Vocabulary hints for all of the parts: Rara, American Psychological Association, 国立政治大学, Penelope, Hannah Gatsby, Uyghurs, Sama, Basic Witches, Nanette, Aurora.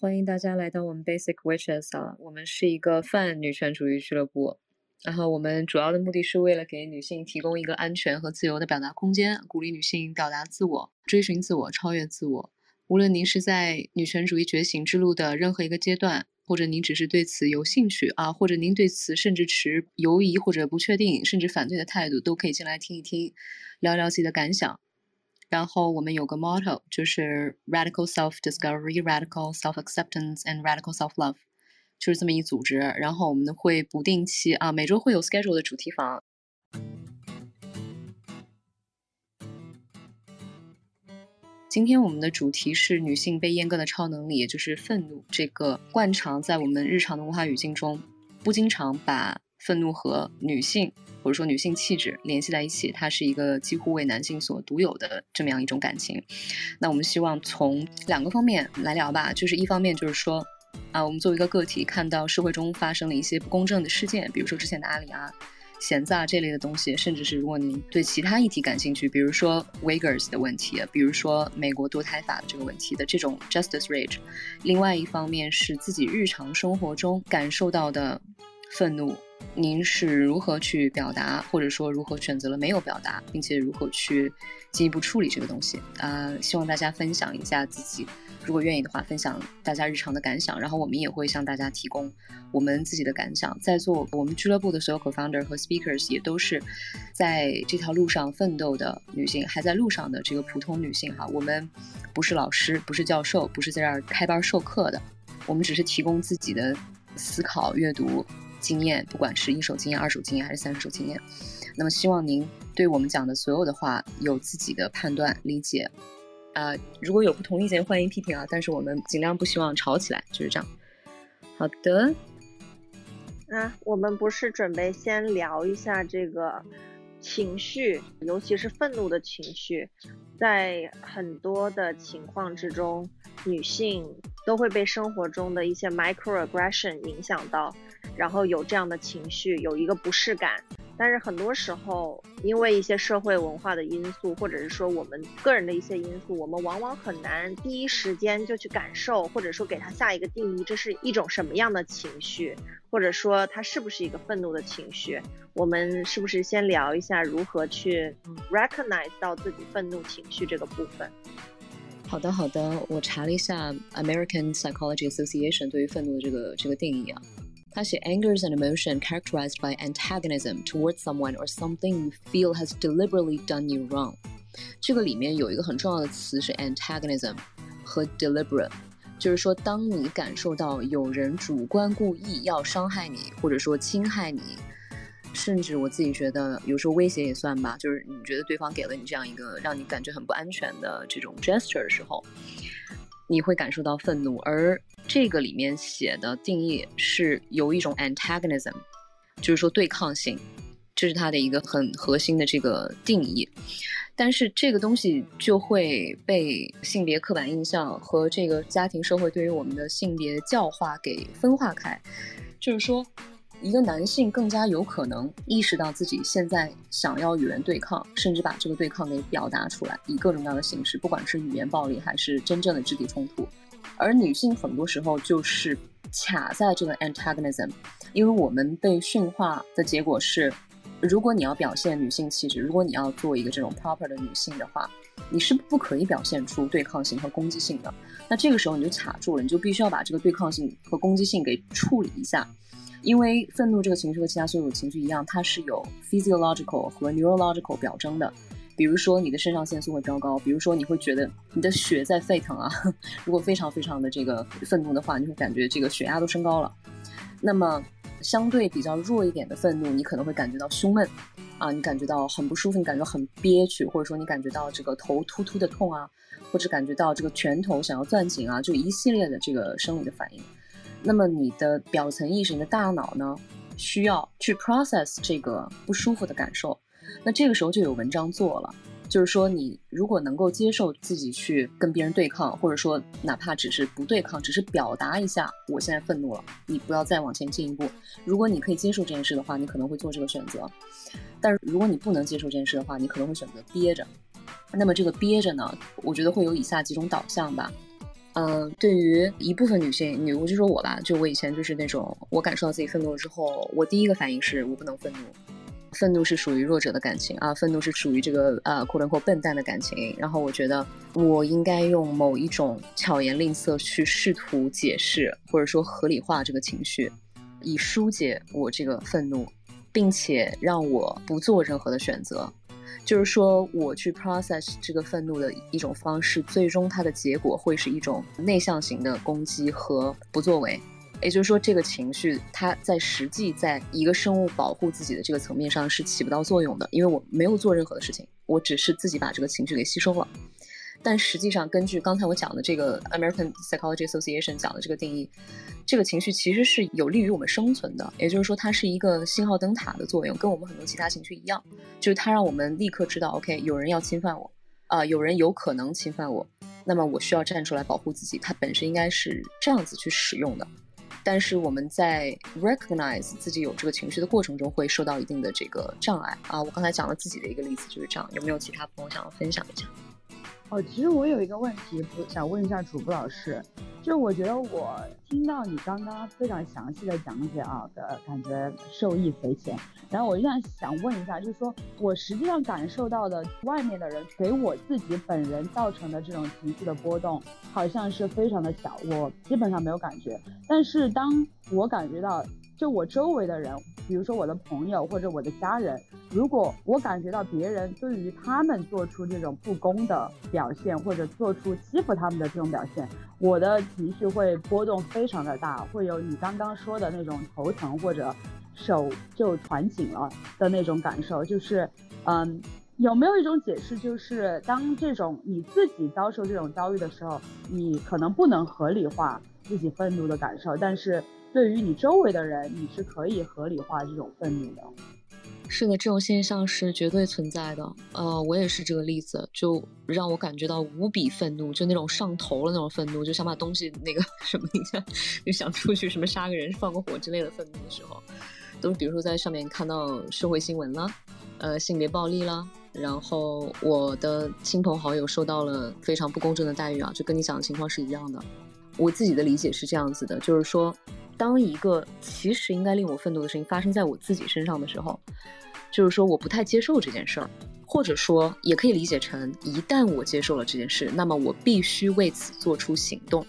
欢迎大家来到我们 Basic Witches 啊，我们是一个泛女权主义俱乐部，然后我们主要的目的是为了给女性提供一个安全和自由的表达空间，鼓励女性表达自我，追寻自我，超越自我。无论您是在女权主义觉醒之路的任何一个阶段，或者您只是对此有兴趣啊，或者您对此甚至持犹疑或者不确定甚至反对的态度，都可以进来听一听，聊聊自己的感想。然后我们有个 motto， 就是 Radical Self-Discovery, Radical Self-Acceptance and Radical Self-Love， 就是这么一组织。然后我们会不定期啊，每周会有 schedule 的主题房。今天我们的主题是女性被阉割的超能力，也就是愤怒。这个惯常在我们日常的文化语境中，不经常把愤怒和女性或者说女性气质联系在一起，它是一个几乎为男性所独有的这么样一种感情。那我们希望从两个方面来聊吧，就是一方面就是说啊，我们作为一个个体看到社会中发生了一些不公正的事件，比如说之前的阿里啊、闲杂这类的东西，甚至是如果您对其他议题感兴趣，比如说 Uyghurs 的问题，比如说美国堕胎法的这个问题的这种 justice rage。 另外一方面是自己日常生活中感受到的愤怒，您是如何去表达，或者说如何选择了没有表达，并且如何去进一步处理这个东西希望大家分享一下自己，如果愿意的话分享大家日常的感想，然后我们也会向大家提供我们自己的感想。在座我们俱乐部的所有 co-founder 和 speakers 也都是在这条路上奋斗的女性，还在路上的这个普通女性哈。我们不是老师，不是教授，不是在这儿开班授课的，我们只是提供自己的思考阅读经验，不管是一手经验、二手经验还是三手经验。那么希望您对我们讲的所有的话有自己的判断理解如果有不同意见欢迎批评啊，但是我们尽量不希望吵起来，就是这样。好的，我们不是准备先聊一下这个情绪，尤其是愤怒的情绪，在很多的情况之中女性都会被生活中的一些 microaggression 影响到，然后有这样的情绪，有一个不适感。但是很多时候因为一些社会文化的因素，或者是说我们个人的一些因素，我们往往很难第一时间就去感受，或者说给它下一个定义，这是一种什么样的情绪，或者说它是不是一个愤怒的情绪。我们是不是先聊一下如何去 recognize 到自己愤怒情绪这个部分？好的，我查了一下 American Psychological Association 对于愤怒的这个定义啊，它写 anger is an emotion characterized by antagonism towards someone or something you feel has deliberately done you wrong。 这个里面有一个很重要的词是 antagonism 和 deliberate， 就是说当你感受到有人主观故意要伤害你，或者说侵害你，甚至我自己觉得有时候威胁也算吧，就是你觉得对方给了你这样一个让你感觉很不安全的这种 gesture 的时候，你会感受到愤怒。而这个里面写的定义是有一种 antagonism， 就是说对抗性，这是它的一个很核心的这个定义。但是这个东西就会被性别刻板印象和这个家庭社会对于我们的性别教化给分化开，就是说一个男性更加有可能意识到自己现在想要与人对抗，甚至把这个对抗给表达出来，以各种各样的形式，不管是语言暴力还是真正的肢体冲突。而女性很多时候就是卡在这个 antagonism， 因为我们被驯化的结果是，如果你要表现女性气质，如果你要做一个这种 proper 的女性的话，你是不可以表现出对抗性和攻击性的。那这个时候你就卡住了，你就必须要把这个对抗性和攻击性给处理一下。因为愤怒这个情绪和其他所有情绪一样，它是有 physiological 和 neurological 表征的，比如说你的肾上腺素会飙高，比如说你会觉得你的血在沸腾啊，如果非常非常的这个愤怒的话，你会感觉这个血压都升高了。那么相对比较弱一点的愤怒，你可能会感觉到胸闷啊，你感觉到很不舒服，你感觉到很憋屈，或者说你感觉到这个头突突的痛啊，或者感觉到这个拳头想要攥紧啊，就一系列的这个生理的反应。那么你的表层意识，你的大脑呢，需要去 process 这个不舒服的感受。那这个时候就有文章做了，就是说你如果能够接受自己去跟别人对抗，或者说哪怕只是不对抗，只是表达一下我现在愤怒了，你不要再往前进一步，如果你可以接受这件事的话，你可能会做这个选择。但是如果你不能接受这件事的话，你可能会选择憋着。那么这个憋着呢，我觉得会有以下几种导向吧。对于一部分女性，我就说我吧，就我以前就是那种，我感受到自己愤怒了之后，我第一个反应是我不能愤怒。愤怒是属于弱者的感情啊，愤怒是属于这个quote unquote笨蛋的感情。然后我觉得我应该用某一种巧言令色去试图解释或者说合理化这个情绪，以疏解我这个愤怒，并且让我不做任何的选择。就是说我去 process 这个愤怒的一种方式，最终它的结果会是一种内向型的攻击和不作为。也就是说，这个情绪它在实际在一个生物保护自己的这个层面上是起不到作用的，因为我没有做任何的事情，我只是自己把这个情绪给吸收了。但实际上根据刚才我讲的这个 American Psychological Association 讲的这个定义，这个情绪其实是有利于我们生存的，也就是说它是一个信号灯塔的作用，跟我们很多其他情绪一样，就是它让我们立刻知道 OK 有人要侵犯我有人有可能侵犯我，那么我需要站出来保护自己，它本身应该是这样子去使用的。但是我们在 recognize 自己有这个情绪的过程中会受到一定的这个障碍啊。我刚才讲了自己的一个例子就是这样，有没有其他朋友想要分享一下？其实我有一个问题想问一下主播老师，就是我觉得我听到你刚刚非常详细的讲解啊，感觉受益匪浅。然后我就想问一下，就是说我实际上感受到的外面的人给我自己本人造成的这种情绪的波动好像是非常的小，我基本上没有感觉。但是当我感觉到就我周围的人，比如说我的朋友或者我的家人，如果我感觉到别人对于他们做出这种不公的表现或者做出欺负他们的这种表现，我的情绪会波动非常的大，会有你刚刚说的那种头疼或者手就团紧了的那种感受。就是有没有一种解释，就是当这种你自己遭受这种遭遇的时候，你可能不能合理化自己愤怒的感受，但是对于你周围的人你是可以合理化这种愤怒的？是的，这种现象是绝对存在的。我也是这个例子，就让我感觉到无比愤怒，就那种上头了那种愤怒，就想把东西那个什么一下，就想出去什么杀个人放个火之类的愤怒的时候，都是比如说在上面看到社会新闻啦，性别暴力啦，然后我的亲朋好友受到了非常不公正的待遇啊，就跟你讲的情况是一样的。我自己的理解是这样子的，就是说当一个其实应该令我愤怒的事情发生在我自己身上的时候，就是说我不太接受这件事儿，或者说也可以理解成一旦我接受了这件事，那么我必须为此做出行动。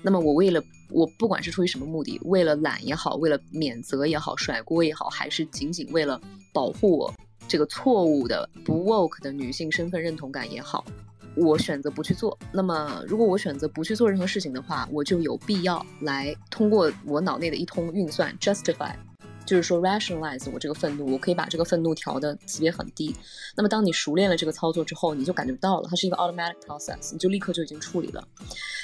那么我不管是出于什么目的，为了懒也好，为了免责也好，甩锅也好，还是仅仅为了保护我这个错误的不 woke 的女性身份认同感也好，我选择不去做。那么如果我选择不去做任何事情的话，我就有必要来通过我脑内的一通运算 justify， 就是说 rationalize 我这个愤怒，我可以把这个愤怒调的级别很低。那么当你熟练了这个操作之后，你就感觉到了它是一个 automatic process， 你就立刻就已经处理了。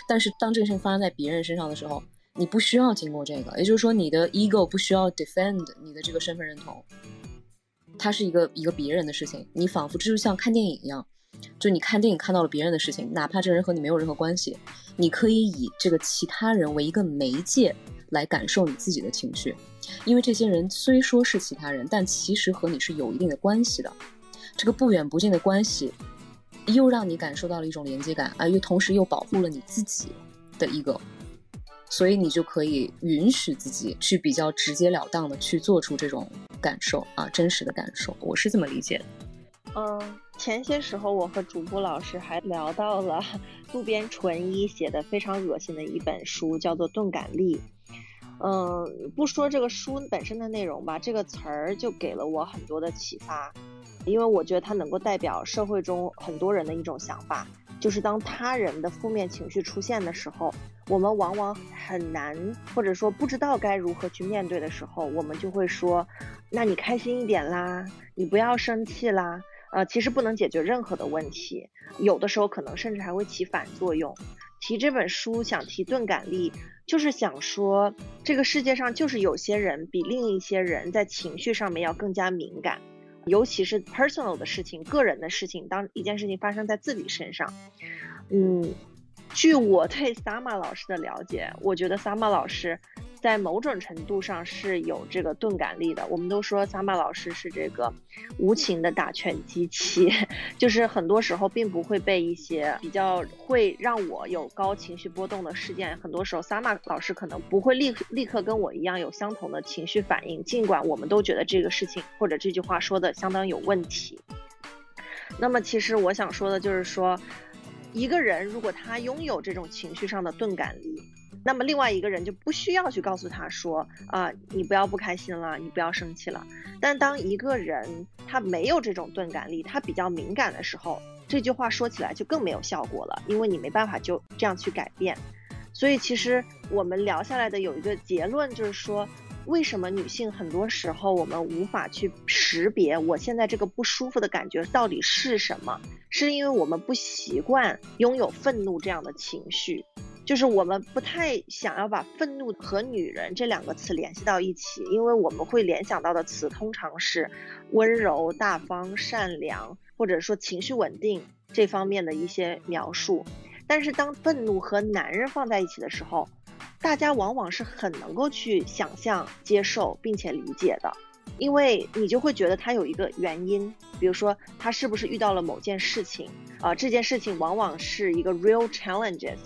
但是当这个事情发生在别人身上的时候，你不需要经过这个，也就是说你的 ego 不需要 defend 你的这个身份认同，它是一个别人的事情，你仿佛这就像看电影一样，就你看电影看到了别人的事情，哪怕这人和你没有任何关系，你可以以这个其他人为一个媒介来感受你自己的情绪，因为这些人虽说是其他人，但其实和你是有一定的关系的。这个不远不近的关系又让你感受到了一种连接感啊，又同时又保护了你自己的ego，所以你就可以允许自己去比较直截了当的去做出这种感受啊，真实的感受，我是这么理解的。前些时候我和主播老师还聊到了渡边淳一写的非常恶心的一本书，叫做《钝感力》。不说这个书本身的内容吧，这个词儿就给了我很多的启发，因为我觉得它能够代表社会中很多人的一种想法，就是当他人的负面情绪出现的时候，我们往往很难，或者说不知道该如何去面对的时候，我们就会说，那你开心一点啦，你不要生气啦。其实不能解决任何的问题，有的时候可能甚至还会起反作用。提这本书想提钝感力，就是想说这个世界上就是有些人比另一些人在情绪上面要更加敏感，尤其是 personal 的事情，个人的事情，当一件事情发生在自己身上。据我对 Sama 老师的了解，我觉得 Sama 老师在某种程度上是有这个钝感力的。我们都说萨满老师是这个无情的打拳机器，就是很多时候并不会被一些比较会让我有高情绪波动的事件，很多时候萨满老师可能不会立刻跟我一样有相同的情绪反应，尽管我们都觉得这个事情或者这句话说的相当有问题。那么其实我想说的就是说，一个人如果他拥有这种情绪上的钝感力，那么另外一个人就不需要去告诉他说你不要不开心了，你不要生气了。但当一个人他没有这种钝感力，他比较敏感的时候，这句话说起来就更没有效果了，因为你没办法就这样去改变。所以其实我们聊下来的有一个结论，就是说为什么女性很多时候我们无法去识别我现在这个不舒服的感觉到底是什么，是因为我们不习惯拥有愤怒这样的情绪，就是我们不太想要把愤怒和女人这两个词联系到一起，因为我们会联想到的词通常是温柔、大方、善良，或者说情绪稳定这方面的一些描述。但是当愤怒和男人放在一起的时候，大家往往是很能够去想象、接受并且理解的，因为你就会觉得它有一个原因，比如说他是不是遇到了某件事情啊，这件事情往往是一个 real challenges，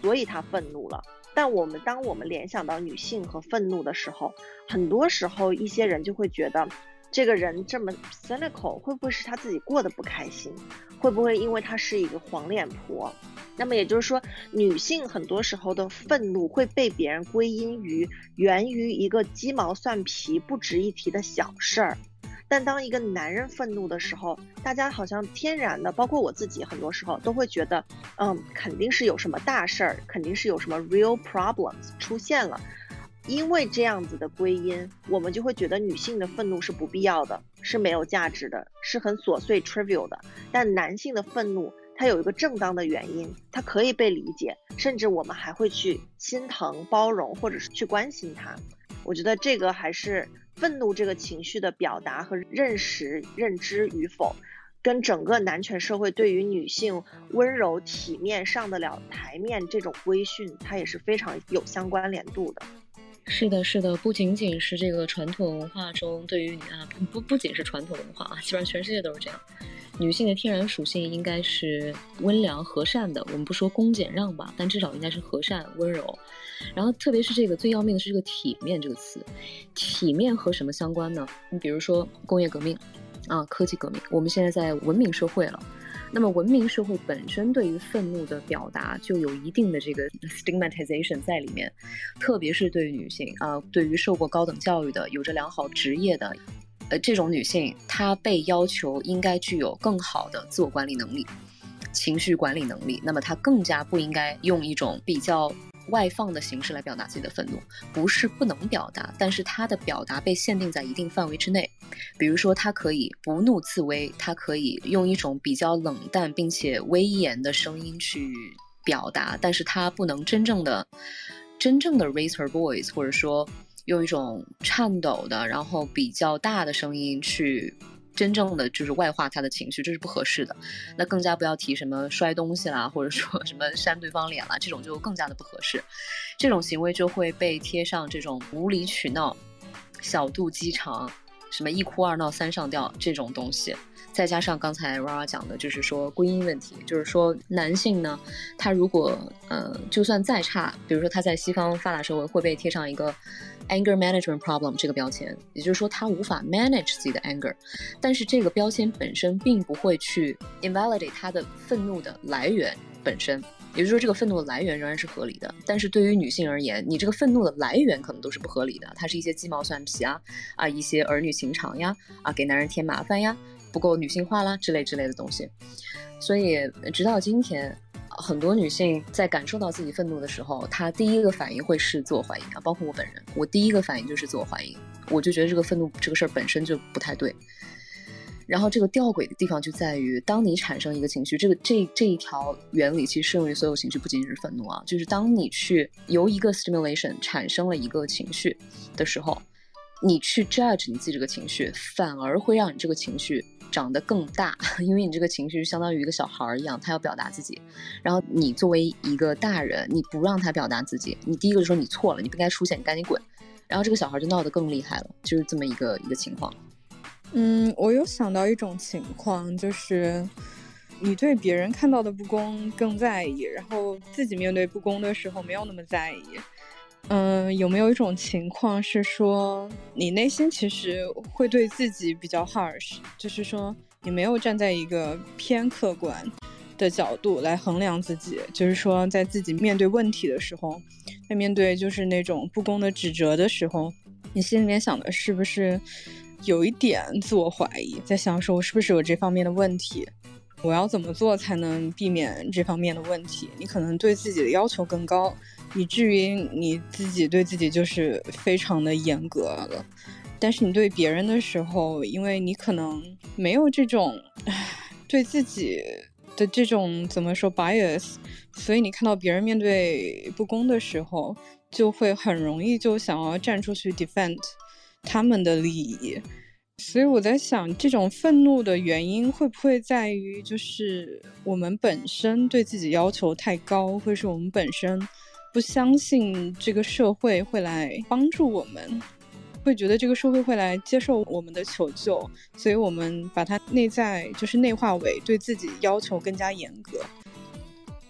所以他愤怒了。但当我们联想到女性和愤怒的时候，很多时候一些人就会觉得这个人这么 cynical， 会不会是他自己过得不开心，会不会因为他是一个黄脸婆。那么也就是说，女性很多时候的愤怒会被别人归因于源于一个鸡毛蒜皮不值一提的小事儿，但当一个男人愤怒的时候，大家好像天然的，包括我自己很多时候都会觉得肯定是有什么大事儿，肯定是有什么 real problems 出现了。因为这样子的归因，我们就会觉得女性的愤怒是不必要的，是没有价值的，是很琐碎 trivial 的，但男性的愤怒它有一个正当的原因，它可以被理解，甚至我们还会去心疼、包容，或者是去关心它。我觉得这个还是愤怒这个情绪的表达和认识、认知与否，跟整个男权社会对于女性温柔、体面、上得了台面这种规训，它也是非常有相关联度的。是的，是的，不仅仅是这个传统文化中对于不仅是传统文化啊，基本上全世界都是这样。女性的天然属性应该是温良和善的，我们不说恭俭让吧，但至少应该是和善温柔。然后特别是这个最要命的是这个体面这个词，体面和什么相关呢？你比如说工业革命啊，科技革命，我们现在在文明社会了，那么文明社会本身对于愤怒的表达就有一定的这个 stigmatization 在里面，特别是对于女性啊，对于受过高等教育的、有着良好职业的这种女性，她被要求应该具有更好的自我管理能力、情绪管理能力，那么她更加不应该用一种比较外放的形式来表达自己的愤怒。不是不能表达，但是她的表达被限定在一定范围之内，比如说她可以不怒自威，她可以用一种比较冷淡并且威严的声音去表达，但是她不能真正的 raise her voice， 或者说用一种颤抖的然后比较大的声音去真正的就是外化他的情绪，这是不合适的。那更加不要提什么摔东西啦，或者说什么扇对方脸啦，这种就更加的不合适。这种行为就会被贴上这种无理取闹、小肚鸡肠、什么一哭二闹三上吊这种东西。再加上刚才 Rara 讲的，就是说归因问题，就是说男性呢，他如果就算再差，比如说他在西方发达社会会被贴上一个 anger management problem 这个标签，也就是说他无法 manage 自己的 anger， 但是这个标签本身并不会去 invalidate 他的愤怒的来源本身，也就是说这个愤怒的来源仍然是合理的。但是对于女性而言，你这个愤怒的来源可能都是不合理的，它是一些鸡毛蒜皮啊，一些儿女情长呀，啊，给男人添麻烦呀，不够女性化啦之类的东西。所以直到今天，很多女性在感受到自己愤怒的时候，她第一个反应会是自我怀疑啊，包括我本人，我第一个反应就是自我怀疑，我就觉得这个愤怒这个事儿本身就不太对。然后这个吊诡的地方就在于，当你产生一个情绪，这一条原理其实适用于所有情绪，不仅仅是愤怒啊，就是当你去由一个 stimulation 产生了一个情绪的时候，你去 judge 你自己这个情绪，反而会让你这个情绪长得更大，因为你这个情绪相当于一个小孩一样，他要表达自己，然后你作为一个大人，你不让他表达自己，你第一个就说你错了，你不应该出现，你赶紧滚，然后这个小孩就闹得更厉害了，就是这么一个情况。我有想到一种情况，就是你对别人看到的不公更在意，然后自己面对不公的时候没有那么在意。有没有一种情况是说，你内心其实会对自己比较 harsh， 就是说你没有站在一个偏客观的角度来衡量自己，就是说在自己面对问题的时候，在面对就是那种不公的指责的时候，你心里面想的是不是有一点自我怀疑，在想说我是不是有这方面的问题，我要怎么做才能避免这方面的问题，你可能对自己的要求更高，以至于你自己对自己就是非常的严格了。但是你对别人的时候，因为你可能没有这种对自己的这种怎么说 bias， 所以你看到别人面对不公的时候，就会很容易就想要站出去 defend 他们的利益。所以我在想，这种愤怒的原因会不会在于就是我们本身对自己要求太高，或是我们本身不相信这个社会会来帮助我们，会觉得这个社会会来接受我们的求救，所以我们把它内在就是内化为对自己要求更加严格。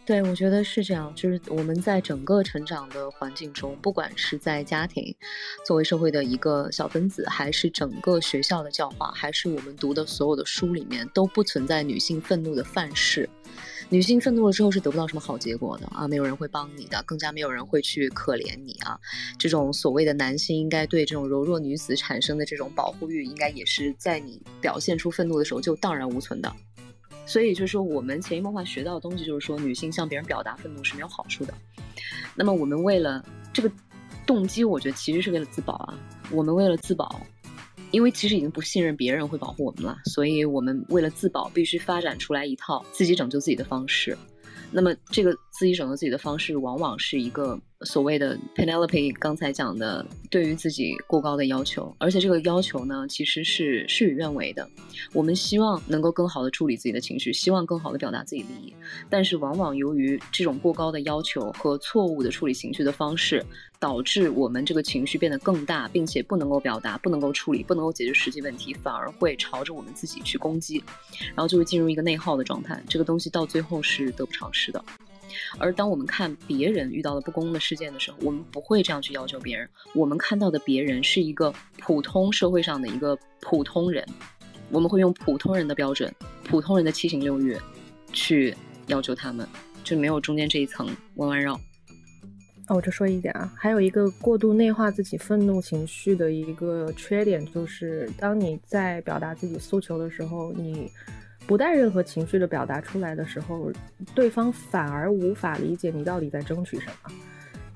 对，我觉得是这样，就是我们在整个成长的环境中，不管是在家庭作为社会的一个小分子，还是整个学校的教化，还是我们读的所有的书里面，都不存在女性愤怒的范式。女性愤怒了之后是得不到什么好结果的啊，没有人会帮你的，更加没有人会去可怜你啊。这种所谓的男性应该对这种柔弱女子产生的这种保护欲，应该也是在你表现出愤怒的时候就荡然无存的。所以就是说，我们潜移默化学到的东西就是说，女性向别人表达愤怒是没有好处的。那么我们为了这个动机，我觉得其实是为了自保啊。我们为了自保，因为其实已经不信任别人会保护我们了，所以我们为了自保必须发展出来一套自己拯救自己的方式。那么这个自己拯救自己的方式，往往是一个所谓的 Penelope 刚才讲的对于自己过高的要求，而且这个要求呢，其实是事与愿违的。我们希望能够更好的处理自己的情绪，希望更好的表达自己利益，但是往往由于这种过高的要求和错误的处理情绪的方式，导致我们这个情绪变得更大，并且不能够表达，不能够处理，不能够解决实际问题，反而会朝着我们自己去攻击，然后就会进入一个内耗的状态，这个东西到最后是得不偿失的。而当我们看别人遇到了不公的事件的时候，我们不会这样去要求别人，我们看到的别人是一个普通社会上的一个普通人，我们会用普通人的标准，普通人的七情六欲去要求他们，就没有中间这一层弯弯绕。我就说一点啊，还有一个过度内化自己愤怒情绪的一个缺点，就是当你在表达自己诉求的时候，你不带任何情绪的表达出来的时候，对方反而无法理解你到底在争取什么，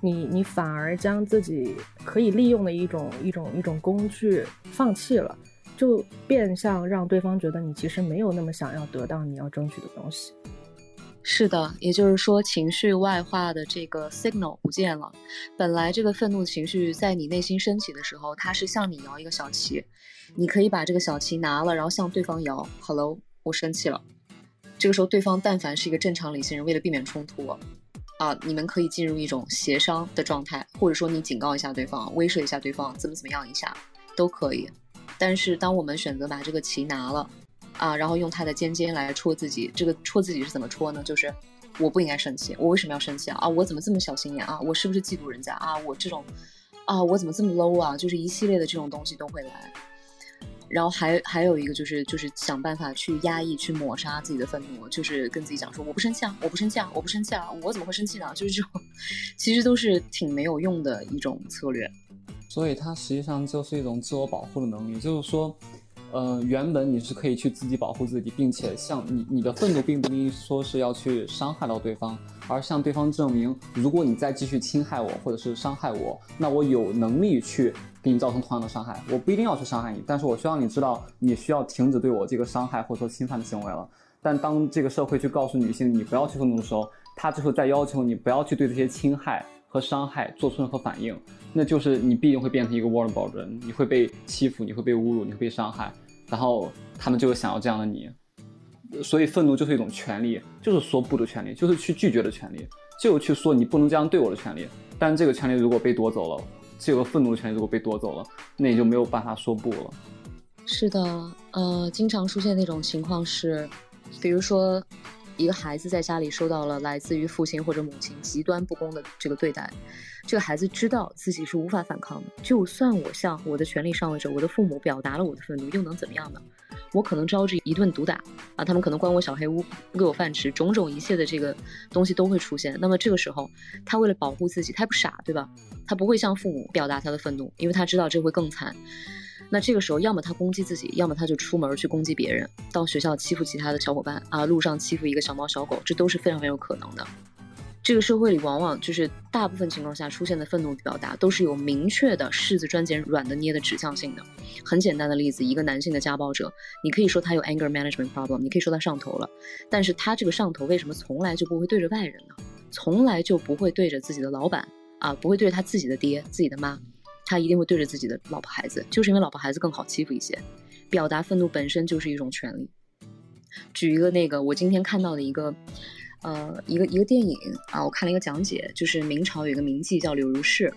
你反而将自己可以利用的一种工具放弃了，就变相让对方觉得你其实没有那么想要得到你要争取的东西。是的，也就是说情绪外化的这个 signal 不见了，本来这个愤怒情绪在你内心升起的时候，它是向你摇一个小旗，你可以把这个小旗拿了，然后向对方摇 hello我生气了，这个时候对方但凡是一个正常理性人，为了避免冲突啊，你们可以进入一种协商的状态，或者说你警告一下对方，威慑一下对方，怎么样一下都可以。但是当我们选择把这个旗拿了啊，然后用它的尖尖来戳自己，这个戳自己是怎么戳呢？就是我不应该生气，我为什么要生气啊？我怎么这么小心眼啊？我是不是嫉妒人家啊？我这种啊，我怎么这么 low 啊？就是一系列的这种东西都会来。然后还有一个就是想办法去压抑、去抹杀自己的愤怒，就是跟自己讲说我不生气啊，我怎么会生气呢？就是这种，其实都是挺没有用的一种策略。所以它实际上就是一种自我保护的能力，就是说，原本你是可以去自己保护自己，并且向你的愤怒并不一定说是要去伤害到对方，而向对方证明，如果你再继续侵害我或者是伤害我，那我有能力去给你造成同样的伤害，我不一定要去伤害你，但是我需要你知道你需要停止对我这个伤害或者说侵犯的行为了。但当这个社会去告诉女性你不要去愤怒的时候，她就是在要求你不要去对这些侵害和伤害做出任何反应，那就是你必定会变成一个vulnerable人，你会被欺负，你会被侮辱，你会被伤害，然后他们就会想要这样的你。所以愤怒就是一种权利，就是说不的权利，就是去拒绝的权利，就是去说你不能这样对我的权利。但这个权利如果被夺走了，这个愤怒的权利如果被夺走了，那你就没有办法说不了。是的，经常出现那种情况是，比如说一个孩子在家里受到了来自于父亲或者母亲极端不公的这个对待，这个孩子知道自己是无法反抗的，就算我向我的权力上位者，我的父母表达了我的愤怒，又能怎么样呢？我可能招致一顿毒打啊，他们可能关我小黑屋，不给我饭吃，种种一切的这个东西都会出现。那么这个时候他为了保护自己，他不傻对吧，他不会向父母表达他的愤怒，因为他知道这会更惨。那这个时候要么他攻击自己，要么他就出门去攻击别人，到学校欺负其他的小伙伴啊，路上欺负一个小猫小狗，这都是非常非常有可能的。这个社会里往往就是大部分情况下出现的愤怒表达都是有明确的柿子专捡软的捏的指向性的。很简单的例子，一个男性的家暴者，你可以说他有 anger management problem， 你可以说他上头了，但是他这个上头为什么从来就不会对着外人呢？从来就不会对着自己的老板啊，不会对着他自己的爹自己的妈，他一定会对着自己的老婆孩子，就是因为老婆孩子更好欺负一些。表达愤怒本身就是一种权利。举一个我今天看到的一个电影啊，我看了一个讲解，就是明朝有一个名妓叫柳如是，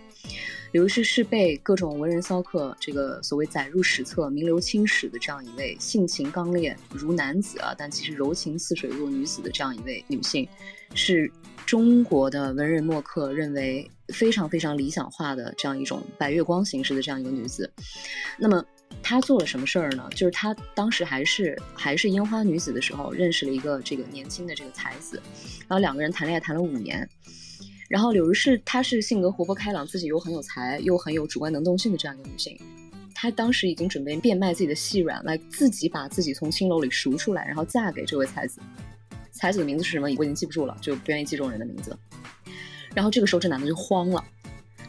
柳如是是被各种文人骚客这个所谓载入史册、名留青史的这样一位性情刚烈如男子啊，但其实柔情似水若女子的这样一位女性，是中国的文人墨客认为非常非常理想化的这样一种白月光形式的这样一个女子。那么她做了什么事儿呢？就是她当时还是烟花女子的时候，认识了一个这个年轻的这个才子，然后两个人谈恋爱谈了5年。然后柳如是她是性格活泼开朗，自己又很有才，又很有主观能动性的这样一个女性，她当时已经准备变卖自己的细软，来自己把自己从青楼里赎出来，然后嫁给这位才子。才子的名字是什么我已经记不住了，就不愿意记这种人的名字。然后这个时候这男的就慌了，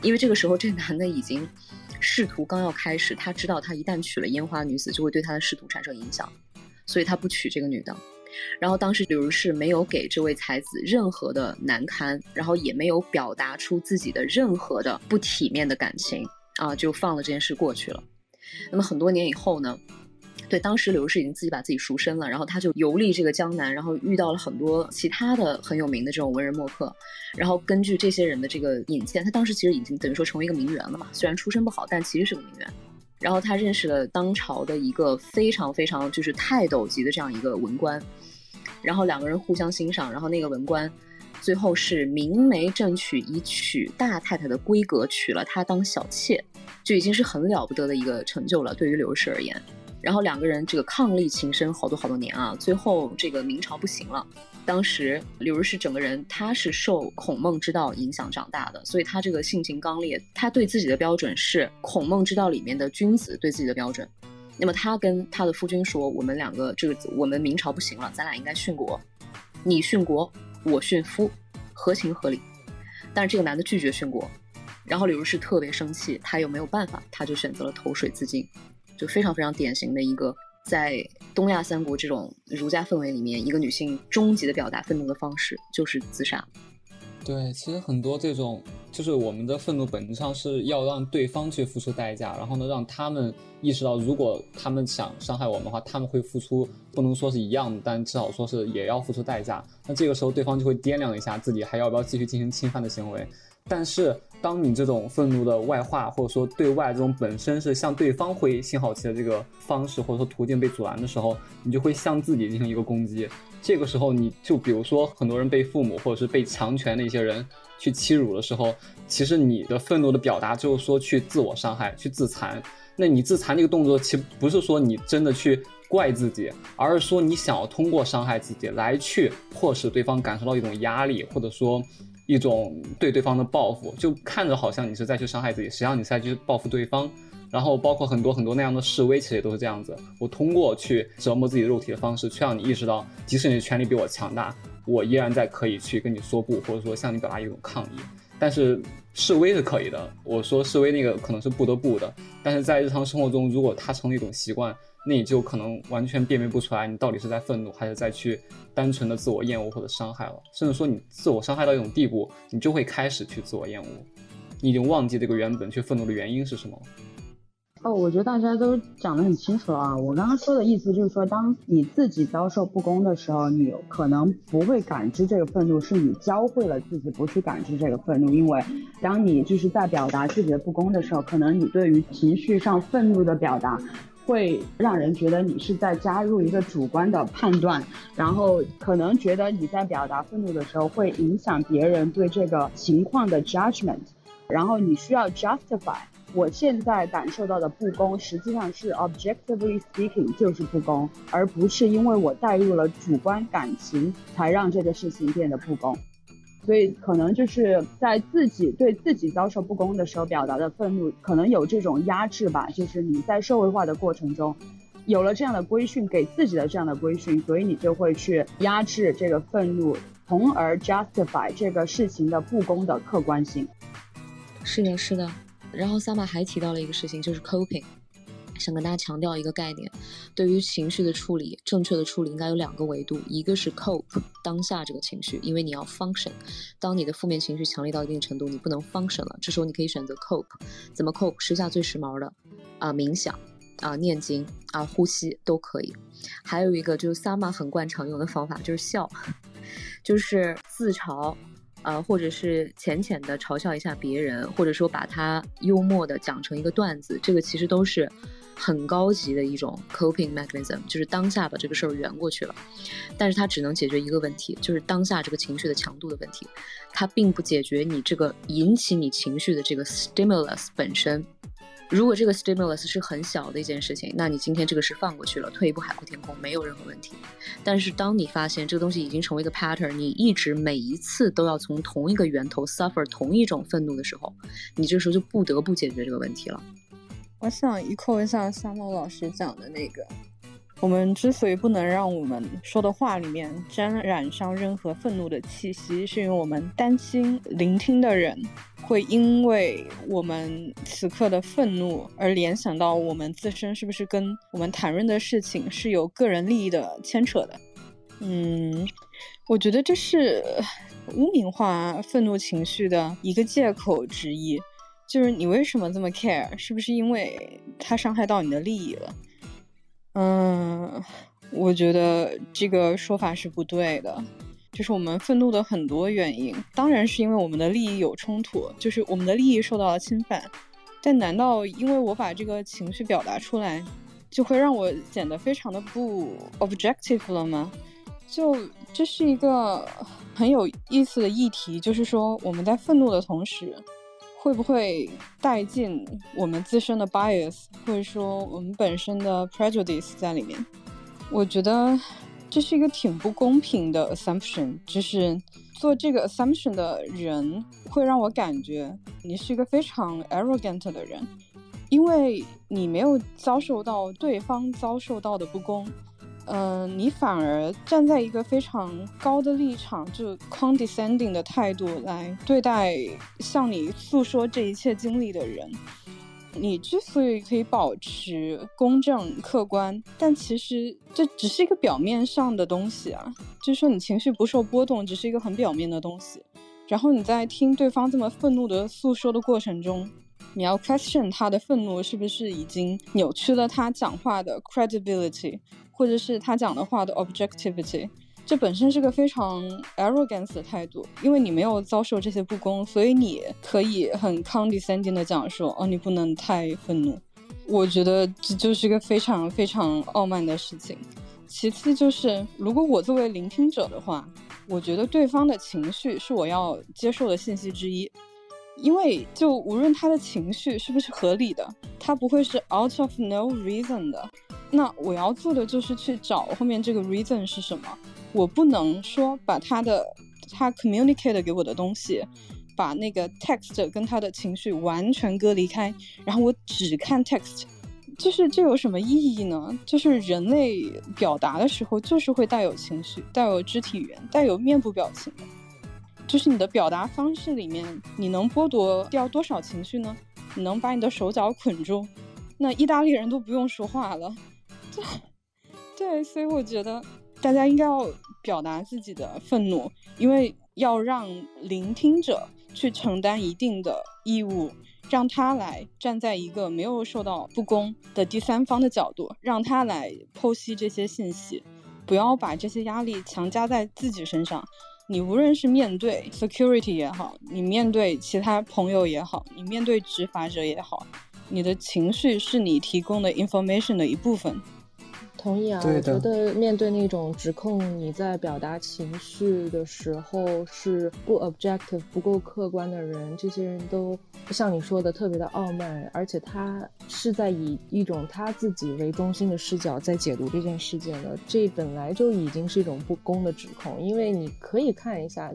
因为这个时候这男的已经仕途刚要开始，他知道他一旦娶了烟花女子就会对他的仕途产生影响，所以他不娶这个女的。然后当时柳如是没有给这位才子任何的难堪，然后也没有表达出自己的任何的不体面的感情啊，就放了这件事过去了。那么很多年以后呢，对，当时柳如是已经自己把自己赎身了，然后他就游历这个江南，然后遇到了很多其他的很有名的这种文人墨客，然后根据这些人的这个引荐，他当时其实已经等于说成为一个名媛了嘛，虽然出身不好，但其实是个名媛。然后他认识了当朝的一个非常非常就是泰斗级的这样一个文官，然后两个人互相欣赏，然后那个文官最后是明媒正娶，以娶大太太的规格娶了她当小妾，就已经是很了不得的一个成就了，对于柳如是而言。然后两个人这个伉俪情深好多年啊，最后这个明朝不行了，当时柳如是整个人他是受孔孟之道影响长大的，所以他这个性情刚烈，他对自己的标准是孔孟之道里面的君子对自己的标准。那么他跟他的夫君说，我们两个我们明朝不行了，咱俩应该殉国，你殉国我殉夫，合情合理。但是这个男的拒绝殉国，然后柳如是特别生气，他又没有办法，他就选择了投水自尽，就非常非常典型的一个在东亚三国这种儒家氛围里面，一个女性终极的表达愤怒的方式就是自杀。对，其实很多这种就是我们的愤怒本质上是要让对方去付出代价，然后呢让他们意识到如果他们想伤害我们的话，他们会付出不能说是一样的，但至少说是也要付出代价。那这个时候对方就会掂量一下自己还要不要继续进行侵犯的行为。但是当你这种愤怒的外化，或者说对外这种本身是向对方挥信号旗的这个方式或者说途径被阻拦的时候，你就会向自己进行一个攻击。这个时候你就比如说很多人被父母或者是被强权的一些人去欺辱的时候，其实你的愤怒的表达就是说去自我伤害，去自残。那你自残这个动作其实不是说你真的去怪自己，而是说你想要通过伤害自己来去迫使对方感受到一种压力，或者说一种对对方的报复，就看着好像你是在去伤害自己，实际上你是在去报复对方。然后包括很多那样的示威，其实也都是这样子，我通过去折磨自己肉体的方式，却让你意识到即使你的权力比我强大，我依然在可以去跟你说不，或者说向你表达一种抗议。但是示威是可以的，我说示威那个可能是不得不的，但是在日常生活中如果它成了一种习惯，那你就可能完全辨别不出来你到底是在愤怒还是在去单纯的自我厌恶或者伤害了，甚至说你自我伤害到一种地步，你就会开始去自我厌恶，你已经忘记这个原本去愤怒的原因是什么了。哦，我觉得大家都讲得很清楚了啊。我刚刚说的意思就是说，当你自己遭受不公的时候，你可能不会感知这个愤怒，是你教会了自己不去感知这个愤怒。因为当你就是在表达自己的不公的时候，可能你对于情绪上愤怒的表达会让人觉得你是在加入一个主观的判断，然后可能觉得你在表达愤怒的时候会影响别人对这个情况的 judgment， 然后你需要 justify，我现在感受到的不公实际上是 objectively speaking 就是不公，而不是因为我带入了主观感情才让这个事情变得不公。所以可能就是在自己对自己遭受不公的时候表达的愤怒，可能有这种压制吧，就是你在社会化的过程中有了这样的规训，给自己的这样的规训，所以你就会去压制这个愤怒，从而 justify 这个事情的不公的客观性。是的，是的。然后萨玛还提到了一个事情，就是 coping， 想跟大家强调一个概念，对于情绪的处理，正确的处理应该有两个维度，一个是 cope 当下这个情绪，因为你要 function， 当你的负面情绪强烈到一定程度，你不能 function 了，这时候你可以选择 cope， 怎么 cope， 时下最时髦的冥想念经呼吸都可以。还有一个就是萨玛很惯常用的方法，就是笑，就是自嘲或者是浅浅的嘲笑一下别人，或者说把它幽默的讲成一个段子，这个其实都是很高级的一种 coping mechanism， 就是当下把这个事儿圆过去了，但是它只能解决一个问题，就是当下这个情绪的强度的问题，它并不解决你这个引起你情绪的这个 stimulus 本身。如果这个 stimulus 是很小的一件事情，那你今天这个事放过去了，退一步海阔天空，没有任何问题。但是当你发现这个东西已经成为一个 pattern， 你一直每一次都要从同一个源头 suffer 同一种愤怒的时候，你这时候就不得不解决这个问题了。我想 echo 一下沙漠老师讲的那个，我们之所以不能让我们说的话里面沾染上任何愤怒的气息，是因为我们担心聆听的人会因为我们此刻的愤怒而联想到我们自身是不是跟我们谈论的事情是有个人利益的牵扯的。我觉得这是污名化愤怒情绪的一个借口之一，就是你为什么这么 care， 是不是因为它伤害到你的利益了。我觉得这个说法是不对的，就是我们愤怒的很多原因，当然是因为我们的利益有冲突，就是我们的利益受到了侵犯，但难道因为我把这个情绪表达出来，就会让我显得非常的不 objective 了吗？就这是一个很有意思的议题，就是说我们在愤怒的同时，会不会带进我们自身的 bias， 或者说我们本身的 prejudice 在里面？我觉得这是一个挺不公平的 assumption， 就是做这个 assumption 的人会让我感觉你是一个非常 arrogant 的人，因为你没有遭受到对方遭受到的不公，你反而站在一个非常高的立场，就 condescending 的态度来对待向你诉说这一切经历的人。你之所以可以保持公正客观，但其实这只是一个表面上的东西啊，就是说你情绪不受波动只是一个很表面的东西，然后你在听对方这么愤怒的诉说的过程中，你要 question 他的愤怒是不是已经扭曲了他讲话的 credibility， 或者是他讲的话的 objectivity， 这本身是个非常 arrogance 的态度，因为你没有遭受这些不公，所以你可以很 condescending 的讲说，你不能太愤怒。我觉得这就是一个非常非常傲慢的事情。其次就是，如果我作为聆听者的话，我觉得对方的情绪是我要接受的信息之一，因为就无论他的情绪是不是合理的，他不会是 out of no reason 的，那我要做的就是去找后面这个 reason 是什么。我不能说把他 communicate 给我的东西，把那个 text 跟他的情绪完全割离开，然后我只看 text， 就是这有什么意义呢？就是人类表达的时候就是会带有情绪，带有肢体语言，带有面部表情的，就是你的表达方式里面，你能剥夺掉多少情绪呢？你能把你的手脚捆住，那意大利人都不用说话了，对，所以我觉得大家应该要表达自己的愤怒，因为要让聆听者去承担一定的义务，让他来站在一个没有受到不公的第三方的角度，让他来剖析这些信息，不要把这些压力强加在自己身上。你无论是面对 security 也好，你面对其他朋友也好，你面对执法者也好，你的情绪是你提供的 information 的一部分。同意啊，我觉得面对那种指控，你在表达情绪的时候是不 objective 不够客观的人，这些人都像你说的特别的傲慢，而且他是在以一种他自己为中心的视角在解读这件事件的，这本来就已经是一种不公的指控。因为你可以看一下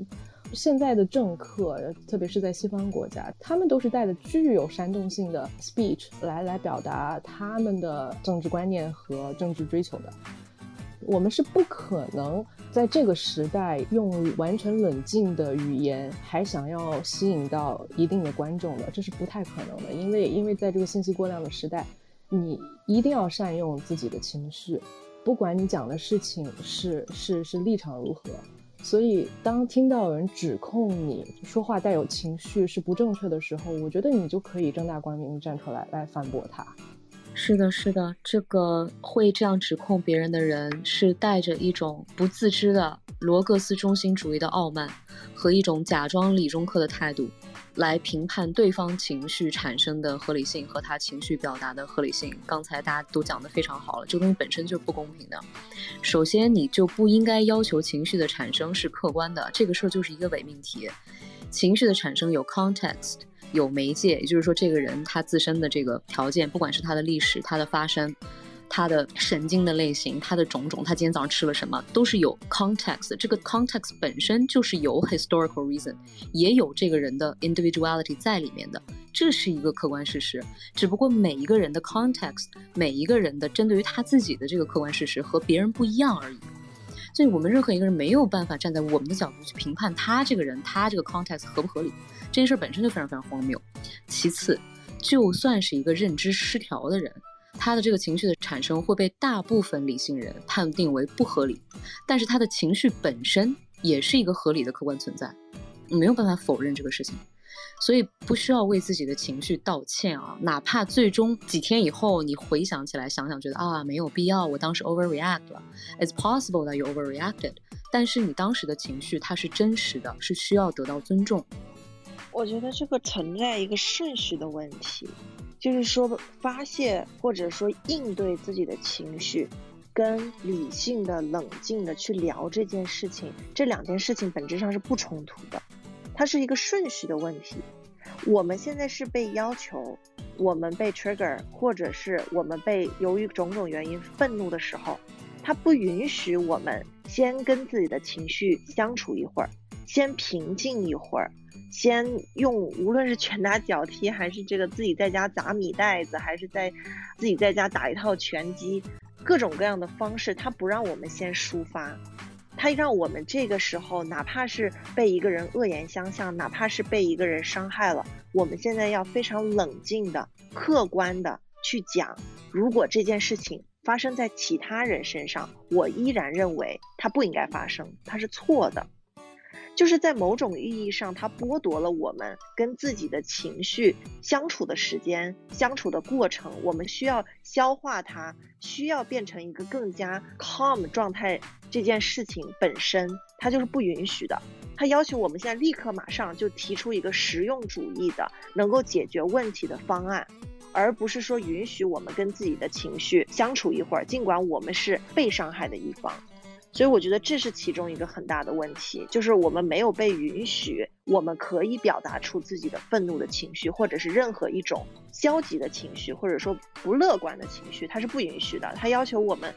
现在的政客，特别是在西方国家，他们都是带着具有煽动性的 speech 来表达他们的政治观念和政治追求的。我们是不可能在这个时代用完全冷静的语言还想要吸引到一定的观众的，这是不太可能的。因为在这个信息过量的时代，你一定要善用自己的情绪，不管你讲的事情是立场如何。所以当听到有人指控你说话带有情绪是不正确的时候，我觉得你就可以正大光明站出来反驳他。是的是的，这个会这样指控别人的人是带着一种不自知的罗格斯中心主义的傲慢和一种假装理中客的态度来评判对方情绪产生的合理性和他情绪表达的合理性。刚才大家都讲得非常好了，这个东西本身就是不公平的。首先你就不应该要求情绪的产生是客观的，这个事儿就是一个伪命题。情绪的产生有 context 有媒介，也就是说这个人他自身的这个条件，不管是他的历史、他的发生、他的神经的类型、他的种种，他今天早上吃了什么，都是有 context。 这个 context 本身就是有 historical reason， 也有这个人的 individuality 在里面的，这是一个客观事实。只不过每一个人的 context， 每一个人的针对于他自己的这个客观事实和别人不一样而已。所以我们任何一个人没有办法站在我们的角度去评判他这个人，他这个 context 合不合理，这件事本身就非常非常荒谬。其次，就算是一个认知失调的人，他的这个情绪的产生会被大部分理性人判定为不合理，但是他的情绪本身也是一个合理的客观存在，没有办法否认这个事情。所以不需要为自己的情绪道歉啊，哪怕最终几天以后你回想起来想想觉得啊没有必要，我当时 overreact 了， It's possible that you overreacted， 但是你当时的情绪它是真实的，是需要得到尊重。我觉得这个存在一个顺序的问题，就是说发泄或者说应对自己的情绪跟理性的冷静的去聊这件事情，这两件事情本质上是不冲突的，它是一个顺序的问题。我们现在是被要求，我们被 trigger 或者是我们被由于种种原因愤怒的时候，它不允许我们先跟自己的情绪相处一会儿，先平静一会儿，先用无论是拳打脚踢，还是这个自己在家砸米袋子，还是在自己在家打一套拳击，各种各样的方式，它不让我们先抒发，它让我们这个时候哪怕是被一个人恶言相向，哪怕是被一个人伤害了，我们现在要非常冷静的客观的去讲，如果这件事情发生在其他人身上，我依然认为它不应该发生，它是错的。就是在某种意义上，它剥夺了我们跟自己的情绪相处的时间、相处的过程，我们需要消化它，需要变成一个更加 calm 状态，这件事情本身它就是不允许的。它要求我们现在立刻马上就提出一个实用主义的能够解决问题的方案，而不是说允许我们跟自己的情绪相处一会儿，尽管我们是被伤害的一方。所以我觉得这是其中一个很大的问题，就是我们没有被允许我们可以表达出自己的愤怒的情绪，或者是任何一种消极的情绪，或者说不乐观的情绪，它是不允许的。它要求我们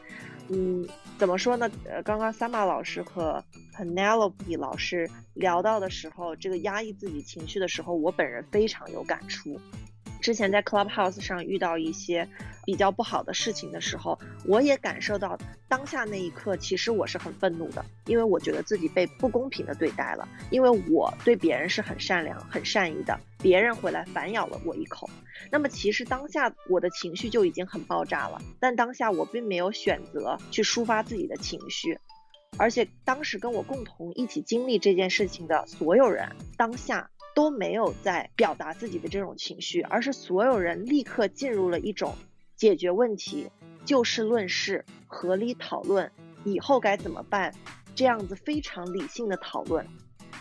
怎么说呢，刚刚Sama老师和 Penelope 老师聊到的时候，这个压抑自己情绪的时候，我本人非常有感触。之前在 Clubhouse 上遇到一些比较不好的事情的时候，我也感受到当下那一刻其实我是很愤怒的，因为我觉得自己被不公平的对待了，因为我对别人是很善良很善意的，别人回来反咬了我一口。那么其实当下我的情绪就已经很爆炸了，但当下我并没有选择去抒发自己的情绪，而且当时跟我共同一起经历这件事情的所有人当下都没有在表达自己的这种情绪，而是所有人立刻进入了一种解决问题、就事论事、合理讨论以后该怎么办这样子非常理性的讨论。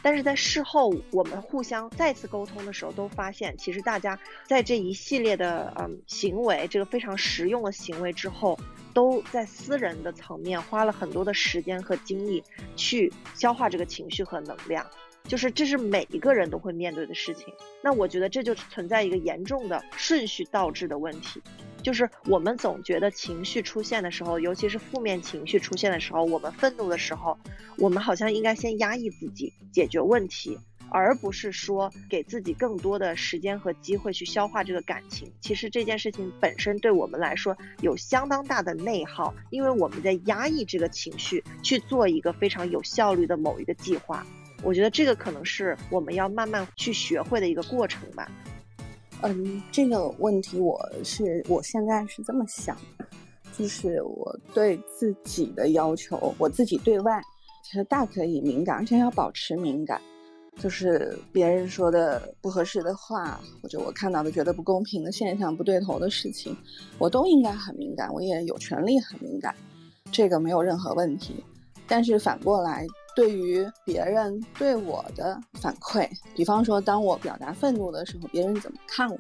但是在事后我们互相再次沟通的时候都发现，其实大家在这一系列的行为，这个非常实用的行为之后，都在私人的层面花了很多的时间和精力去消化这个情绪和能量，就是这是每一个人都会面对的事情。那我觉得这就存在一个严重的顺序倒置的问题，就是我们总觉得情绪出现的时候，尤其是负面情绪出现的时候，我们愤怒的时候，我们好像应该先压抑自己解决问题，而不是说给自己更多的时间和机会去消化这个感情。其实这件事情本身对我们来说有相当大的内耗，因为我们在压抑这个情绪去做一个非常有效率的某一个计划。我觉得这个可能是我们要慢慢去学会的一个过程吧。这个问题我现在是这么想，就是我对自己的要求，我自己对外其实大可以敏感，而且要保持敏感，就是别人说的不合适的话，或者我看到的觉得不公平的现象、不对头的事情，我都应该很敏感，我也有权利很敏感，这个没有任何问题。但是反过来，对于别人对我的反馈，比方说当我表达愤怒的时候别人怎么看我，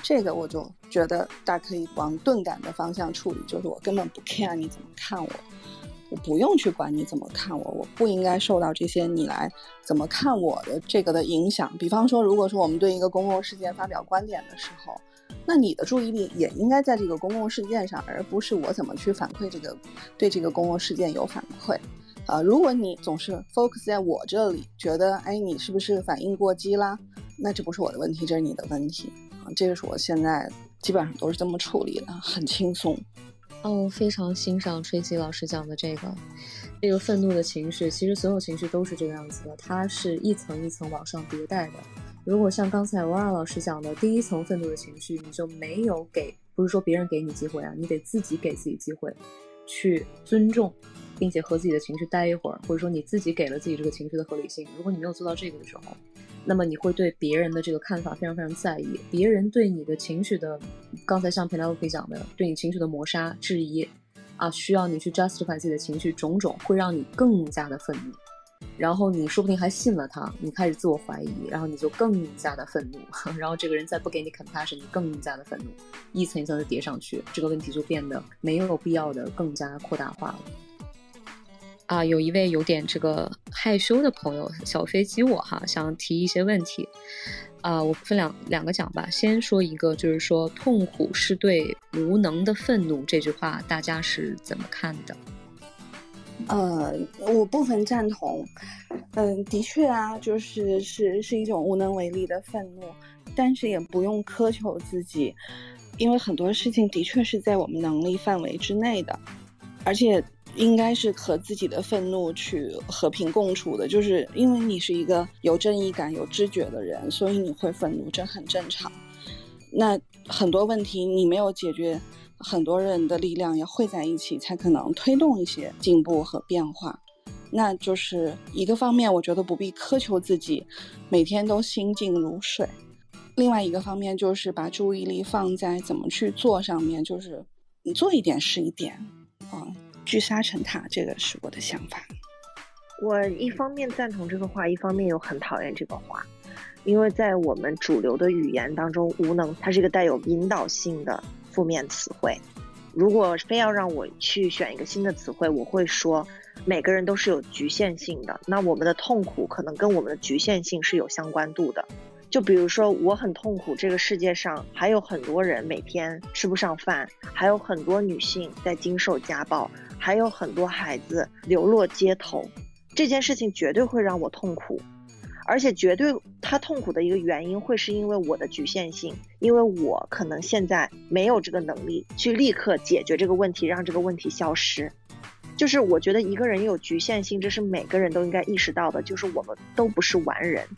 这个我就觉得大可以往钝感的方向处理，就是我根本不 care 你怎么看我，我不用去管你怎么看我，我不应该受到这些你来怎么看我的这个的影响。比方说如果说我们对一个公共事件发表观点的时候，那你的注意力也应该在这个公共事件上，而不是我怎么去反馈这个对这个公共事件有反馈。如果你总是 focus 在我这里，觉得哎你是不是反应过激啦，那这不是我的问题，这是你的问题啊。这个是我现在基本上都是这么处理的，很轻松。我非常欣赏崔西老师讲的这个愤怒的情绪，其实所有情绪都是这个样子的，它是一层一层往上迭代的。如果像刚才 Rara 老师讲的，第一层愤怒的情绪你就没有给，不是说别人给你机会啊，你得自己给自己机会去尊重并且和自己的情绪待一会儿，或者说你自己给了自己这个情绪的合理性。如果你没有做到这个的时候，那么你会对别人的这个看法非常非常在意，别人对你的情绪的，刚才像 Penelope 讲的，对你情绪的抹杀质疑啊，需要你去 justify 自己的情绪，种种会让你更加的愤怒，然后你说不定还信了他，你开始自我怀疑，然后你就更加的愤怒，然后这个人再不给你 compassion， 你更加的愤怒，一层一层的叠上去，这个问题就变得没有必要的更加扩大化了。有一位有点这个害羞的朋友小飞机我想提一些问题，我分两个讲吧。先说一个，就是说痛苦是对无能的愤怒这句话大家是怎么看的？我部分赞同，的确啊，就是是一种无能为力的愤怒，但是也不用苛求自己，因为很多事情的确是在我们能力范围之内的，而且应该是和自己的愤怒去和平共处的，就是因为你是一个有正义感有知觉的人，所以你会愤怒，这很正常。那很多问题你没有解决，很多人的力量也汇在一起才可能推动一些进步和变化。那就是一个方面我觉得不必苛求自己每天都心静如水，另外一个方面就是把注意力放在怎么去做上面，就是你做一点是一点聚沙成塔，这个是我的想法。我一方面赞同这个话，一方面又很讨厌这个话，因为在我们主流的语言当中，无能它是一个带有引导性的负面词汇。如果非要让我去选一个新的词汇，我会说每个人都是有局限性的，那我们的痛苦可能跟我们的局限性是有相关度的。就比如说我很痛苦，这个世界上还有很多人每天吃不上饭，还有很多女性在经受家暴，还有很多孩子流落街头，这件事情绝对会让我痛苦。而且绝对他痛苦的一个原因会是因为我的局限性，因为我可能现在没有这个能力去立刻解决这个问题，让这个问题消失。就是我觉得一个人有局限性，这是每个人都应该意识到的，就是我们都不是完人，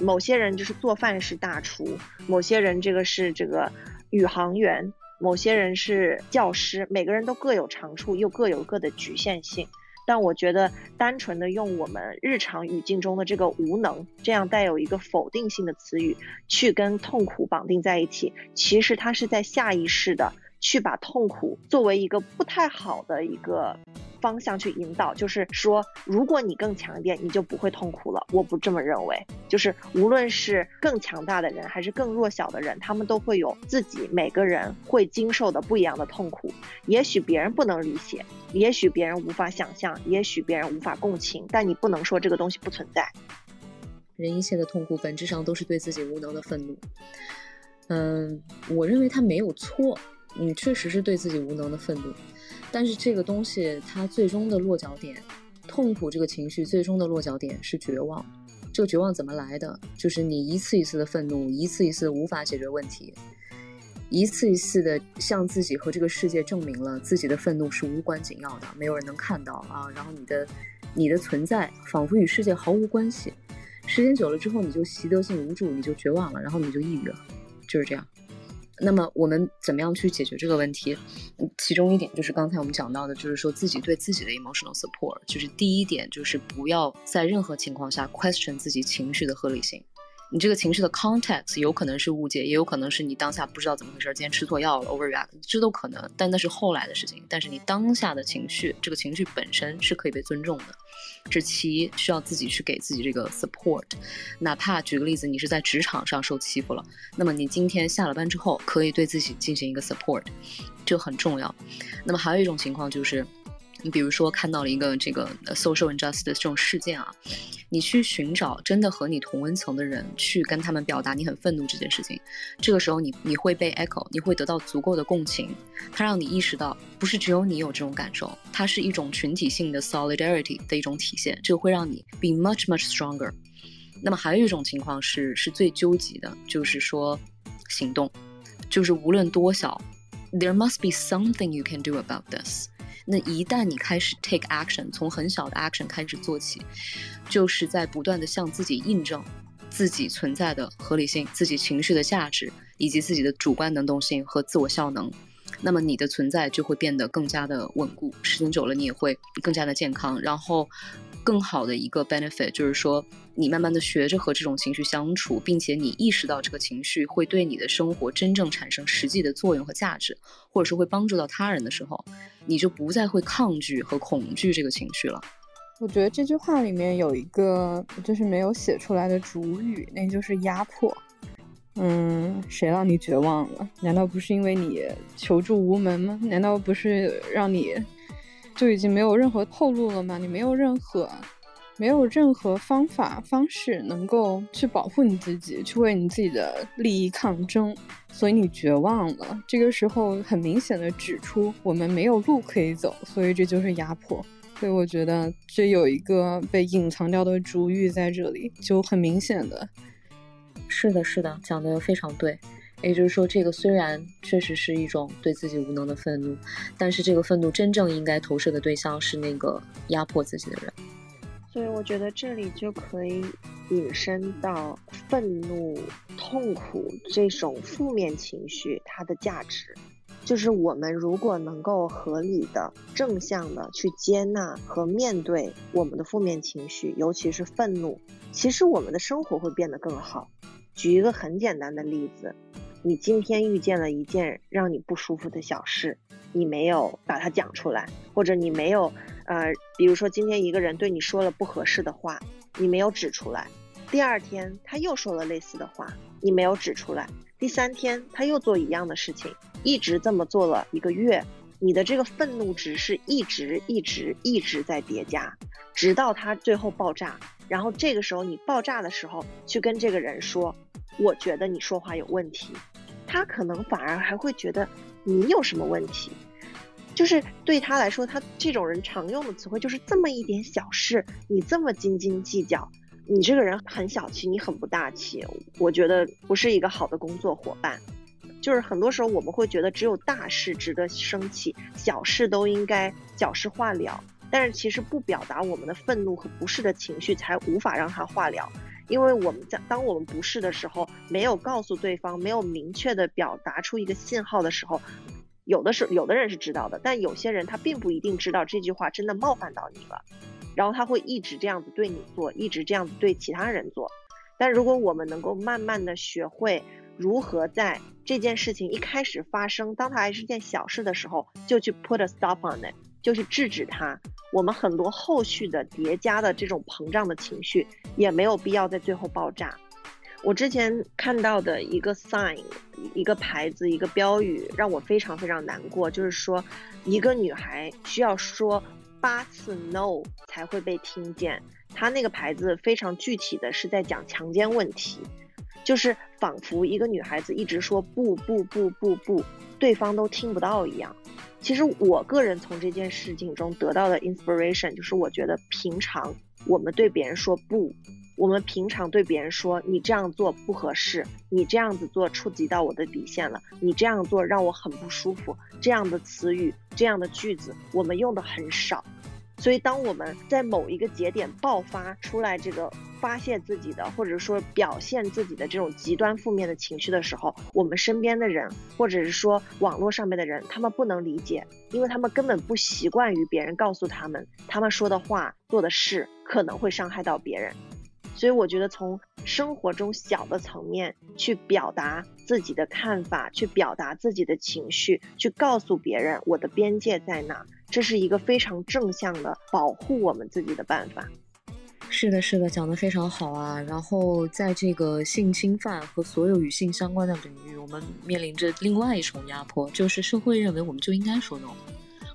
某些人就是做饭是大厨，某些人这个是这个宇航员，某些人是教师，每个人都各有长处，又各有各的局限性。但我觉得单纯的用我们日常语境中的这个无能，这样带有一个否定性的词语去跟痛苦绑定在一起，其实它是在下意识的去把痛苦作为一个不太好的一个方向去引导，就是说如果你更强一点你就不会痛苦了。我不这么认为，就是无论是更强大的人还是更弱小的人，他们都会有自己每个人会经受的不一样的痛苦，也许别人不能理解，也许别人无法想象，也许别人无法共情，但你不能说这个东西不存在。人一切的痛苦本质上都是对自己无能的愤怒。我认为他没有错，你确实是对自己无能的愤怒，但是这个东西它最终的落脚点，痛苦这个情绪最终的落脚点是绝望。这个绝望怎么来的？就是你一次一次的愤怒，一次一次无法解决问题，一次一次的向自己和这个世界证明了自己的愤怒是无关紧要的，没有人能看到啊。然后你的存在仿佛与世界毫无关系，时间久了之后你就习得性无助，你就绝望了，然后你就抑郁了，就是这样。那么我们怎么样去解决这个问题？其中一点就是刚才我们讲到的，就是说自己对自己的 emotional support， 就是第一点就是不要在任何情况下 question 自己情绪的合理性。你这个情绪的 context 有可能是误解，也有可能是你当下不知道怎么回事，今天吃错药了 overreact， 这都可能，但那是后来的事情。但是你当下的情绪，这个情绪本身是可以被尊重的。这其一，需要自己去给自己这个 support， 哪怕举个例子，你是在职场上受欺负了，那么你今天下了班之后可以对自己进行一个 support， 这很重要。那么还有一种情况就是你比如说看到了一个这个 social injustice 这种事件啊，你去寻找真的和你同温层的人，去跟他们表达你很愤怒这件事情，这个时候你会被 echo， 你会得到足够的共情，它让你意识到不是只有你有这种感受，它是一种群体性的 solidarity 的一种体现，这会让你 be much much stronger。 那么还有一种情况是最究极的，就是说行动，就是无论多小 there must be something you can do about this。那一旦你开始 take action， 从很小的 action 开始做起，就是在不断的向自己印证自己存在的合理性，自己情绪的价值，以及自己的主观能动性和自我效能。那么你的存在就会变得更加的稳固，时间久了你也会更加的健康。然后更好的一个 benefit 就是说，你慢慢的学着和这种情绪相处，并且你意识到这个情绪会对你的生活真正产生实际的作用和价值，或者是会帮助到他人的时候，你就不再会抗拒和恐惧这个情绪了。我觉得这句话里面有一个就是没有写出来的主语，那就是压迫。谁让你绝望了？难道不是因为你求助无门吗？难道不是让你就已经没有任何后路了吗？你没有任何方法方式能够去保护你自己，去为你自己的利益抗争，所以你绝望了。这个时候很明显的指出我们没有路可以走，所以这就是压迫。所以我觉得这有一个被隐藏掉的主语在这里，就很明显的。是的，讲得非常对。也就是说，这个虽然确实是一种对自己无能的愤怒，但是这个愤怒真正应该投射的对象是那个压迫自己的人。所以我觉得这里就可以引申到愤怒、痛苦这种负面情绪它的价值，就是我们如果能够合理的、正向的去接纳和面对我们的负面情绪，尤其是愤怒，其实我们的生活会变得更好。举一个很简单的例子，你今天遇见了一件让你不舒服的小事，你没有把它讲出来，或者你没有比如说今天一个人对你说了不合适的话，你没有指出来，第二天他又说了类似的话，你没有指出来，第三天他又做一样的事情，一直这么做了一个月，你的这个愤怒值是一直在叠加，直到他最后爆炸。然后这个时候你爆炸的时候去跟这个人说，我觉得你说话有问题，他可能反而还会觉得你有什么问题。就是对他来说，他这种人常用的词汇就是这么一点小事你这么斤斤计较，你这个人很小气，你很不大气，我觉得不是一个好的工作伙伴。就是很多时候我们会觉得只有大事值得生气，小事都应该小事化了，但是其实不表达我们的愤怒和不适的情绪才无法让它化了。因为我们在当我们不适的时候，没有告诉对方，没有明确的表达出一个信号的时候，有的人是知道的，但有些人他并不一定知道这句话真的冒犯到你了，然后他会一直这样子对你做，一直这样子对其他人做。但如果我们能够慢慢的学会如何在这件事情一开始发生，当它还是件小事的时候，就去 put a stop on it， 就去制止它，我们很多后续的叠加的这种膨胀的情绪也没有必要在最后爆炸。我之前看到的一个 sign， 一个牌子，一个标语让我非常非常难过，就是说一个女孩需要说8次 no 才会被听见。她那个牌子非常具体的是在讲强奸问题，就是仿佛一个女孩子一直说不不不不不，对方都听不到一样。其实我个人从这件事情中得到的 inspiration 就是我觉得平常我们对别人说不，我们平常对别人说你这样做不合适，你这样子做触及到我的底线了，你这样做让我很不舒服，这样的词语，这样的句子我们用的很少。所以当我们在某一个节点爆发出来这个发泄自己的或者说表现自己的这种极端负面的情绪的时候，我们身边的人或者是说网络上面的人，他们不能理解，因为他们根本不习惯于别人告诉他们他们说的话做的事可能会伤害到别人。所以我觉得从生活中小的层面去表达自己的看法，去表达自己的情绪，去告诉别人我的边界在哪，这是一个非常正向的保护我们自己的办法。是的是的，讲得非常好啊。然后在这个性侵犯和所有与性相关的领域，我们面临着另外一重压迫，就是社会认为我们就应该说 no，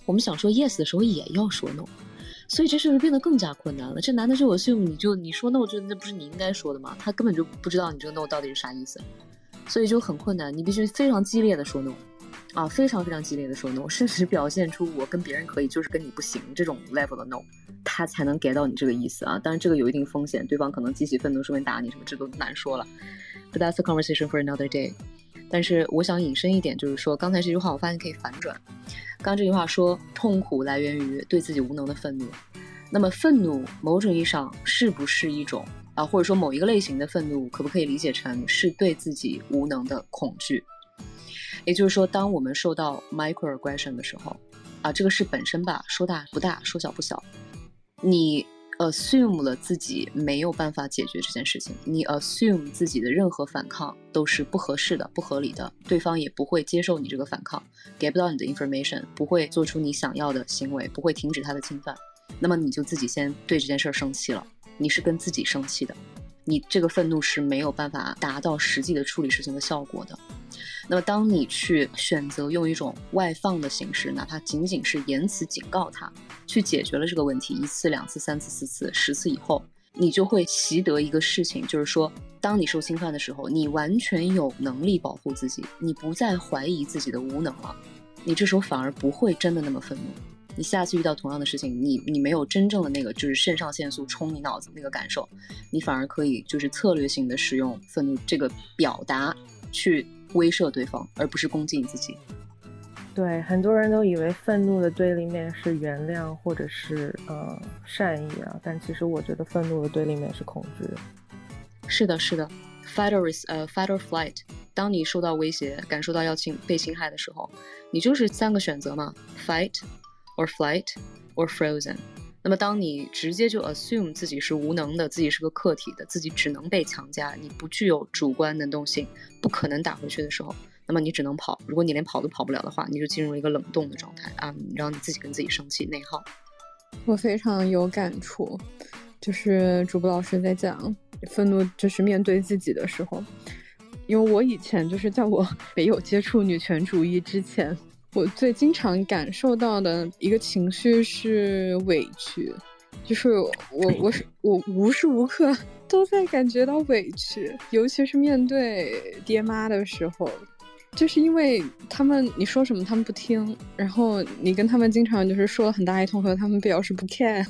我们想说 yes 的时候也要说 no，所以这事变得更加困难了。这男的就 assume 你说 no 就那不是你应该说的吗？他根本就不知道你这个 no 到底是啥意思，所以就很困难。你必须非常激烈的说 no， 啊，非常非常激烈的说 no， 甚至表现出我跟别人可以，就是跟你不行这种 level 的 no， 他才能get到你这个意思啊。当然这个有一定风险，对方可能激起愤怒，顺便打你什么，这都难说了。But that's a conversation for another day。但是我想引申一点，就是说刚才这句话我发现可以反转。刚这句话说痛苦来源于对自己无能的愤怒，那么愤怒某种意义上是不是一种啊，或者说某一个类型的愤怒可不可以理解成是对自己无能的恐惧？也就是说当我们受到 microaggression 的时候啊，这个事本身吧，说大不大说小不小，你 assume 了自己没有办法解决这件事情，你 assume 自己的任何反抗都是不合适的，不合理的，对方也不会接受你这个反抗，给不到你的 information， 不会做出你想要的行为，不会停止他的侵犯，那么你就自己先对这件事生气了，你是跟自己生气的，你这个愤怒是没有办法达到实际的处理事情的效果的。那么当你去选择用一种外放的形式，哪怕仅仅是言辞警告他，去解决了这个问题，1次2次3次4次10次以后，你就会习得一个事情，就是说当你受侵犯的时候，你完全有能力保护自己，你不再怀疑自己的无能了，你这时候反而不会真的那么愤怒。你下次遇到同样的事情，你没有真正的那个就是肾上腺素冲你脑子那个感受，你反而可以就是策略性的使用愤怒这个表达去威慑对方，而不是攻击你自己。对，很多人都以为愤怒的对立面是原谅或者是善意啊，但其实我觉得愤怒的对立面是恐惧。是的是的， fight or flight。 当你受到威胁，感受到要被侵害的时候，你就是3个选择嘛， fight or flight or frozen。 那么当你直接就 assume 自己是无能的，自己是个客体的，自己只能被强加，你不具有主观能动性，不可能打回去的时候，那么你只能跑。如果你连跑都跑不了的话，你就进入一个冷冻的状态啊，然后你自己跟自己生气内耗。我非常有感触，就是主播老师在讲愤怒就是面对自己的时候，因为我以前就是在我没有接触女权主义之前，我最经常感受到的一个情绪是委屈，就是我无时无刻都在感觉到委屈，尤其是面对爹妈的时候，就是因为他们你说什么他们不听，然后你跟他们经常就是说了很大一通，和他们表示不 care，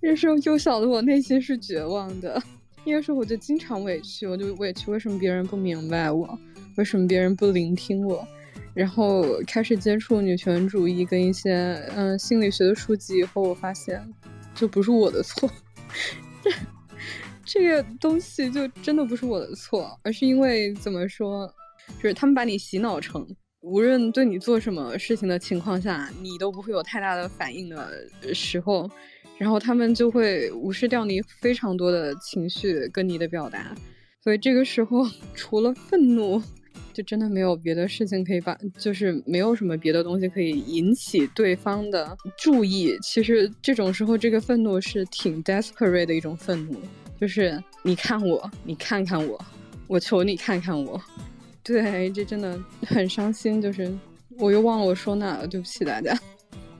这时候幼小的我内心是绝望的，那个时候我就经常委屈，我就委屈为什么别人不明白我，为什么别人不聆听我，然后开始接触女权主义跟一些心理学的书籍以后，我发现就不是我的错，这个东西就真的不是我的错，而是因为怎么说，就是他们把你洗脑成无论对你做什么事情的情况下你都不会有太大的反应的时候，然后他们就会无视掉你非常多的情绪跟你的表达，所以这个时候除了愤怒就真的没有别的事情可以把，就是没有什么别的东西可以引起对方的注意。其实这种时候这个愤怒是挺 desperate 的一种愤怒，就是你看我，你看看我，我求你看看我。对，这真的很伤心，就是我又忘了我说哪了，对不起大家。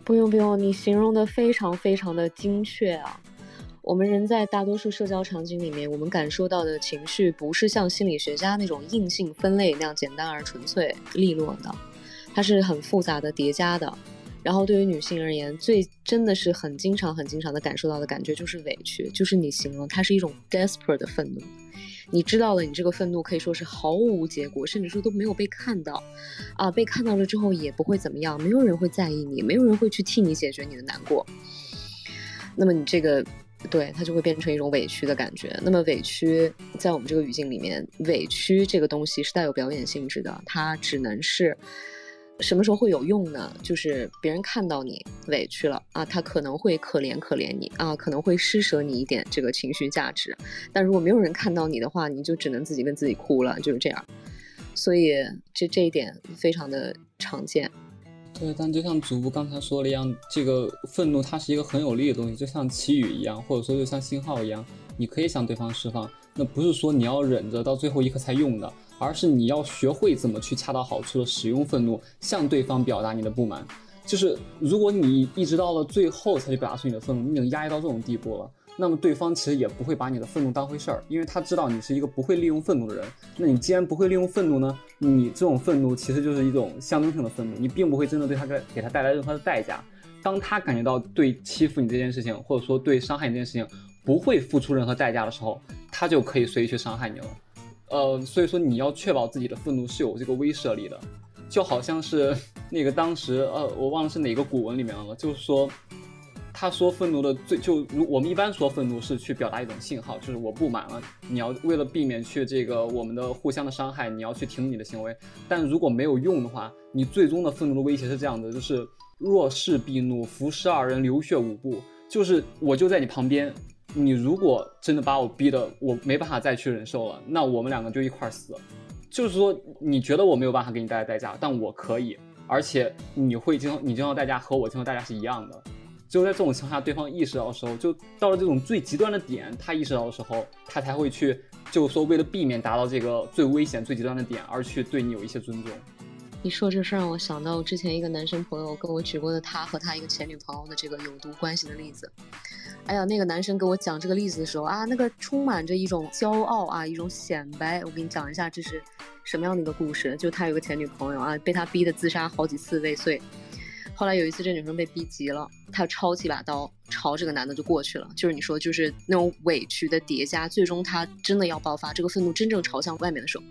不用不用，你形容的非常非常的精确啊。我们人在大多数社交场景里面，我们感受到的情绪不是像心理学家那种硬性分类那样简单而纯粹利落的，它是很复杂的叠加的。然后对于女性而言，最真的是很经常的感受到的感觉就是委屈，就是你形容它是一种 desperate 的愤怒。你知道了，你这个愤怒可以说是毫无结果，甚至说都没有被看到啊，被看到了之后也不会怎么样，没有人会在意你，没有人会去替你解决你的难过，那么你这个对它就会变成一种委屈的感觉。那么委屈在我们这个语境里面，委屈这个东西是带有表演性质的，它只能是什么时候会有用呢？就是别人看到你委屈了啊，他可能会可怜你啊，可能会施舍你一点这个情绪价值，但如果没有人看到你的话，你就只能自己跟自己哭了，就是这样。所以这一点非常的常见。对，但就像主播刚才说的一样，这个愤怒它是一个很有力的东西，就像旗语一样，或者说就像信号一样，你可以向对方释放，那不是说你要忍着到最后一刻才用的，而是你要学会怎么去恰到好处的使用愤怒向对方表达你的不满。就是如果你一直到了最后才去表达出你的愤怒，你已经压抑到这种地步了，那么对方其实也不会把你的愤怒当回事儿，因为他知道你是一个不会利用愤怒的人。那你既然不会利用愤怒呢，你这种愤怒其实就是一种象征性的愤怒，你并不会真的对他给他带来任何的代价。当他感觉到对欺负你这件事情，或者说对伤害你这件事情不会付出任何代价的时候，他就可以随意去伤害你了。所以说你要确保自己的愤怒是有这个威慑力的，就好像是那个当时我忘了是哪个古文里面了，就是说他说愤怒的就我们一般说愤怒是去表达一种信号，就是我不满了，你要为了避免去这个我们的互相的伤害，你要去停止你的行为。但如果没有用的话，你最终的愤怒的威胁是这样的，就是若是必怒，伏尸二人，流血五步，就是我就在你旁边，你如果真的把我逼得我没办法再去忍受了，那我们两个就一块死。就是说你觉得我没有办法给你带来代价，但我可以，而且你经常代价和我经常代价是一样的。只有在这种情况下对方意识到的时候，就到了这种最极端的点，他意识到的时候，他才会去就是说为了避免达到这个最危险最极端的点而去对你有一些尊重。你说这事让我想到之前一个男生朋友跟我举过的他和他一个前女朋友的这个有毒关系的例子。哎呀，那个男生跟我讲这个例子的时候啊，那个充满着一种骄傲啊，一种显摆。我跟你讲一下这是什么样的一个故事，就他有个前女朋友啊，被他逼得自杀好几次未遂。后来有一次这女生被逼急了，她抄起把刀朝这个男的就过去了，就是你说就是那种委屈的叠加，最终她真的要爆发，这个愤怒真正朝向外面的时候，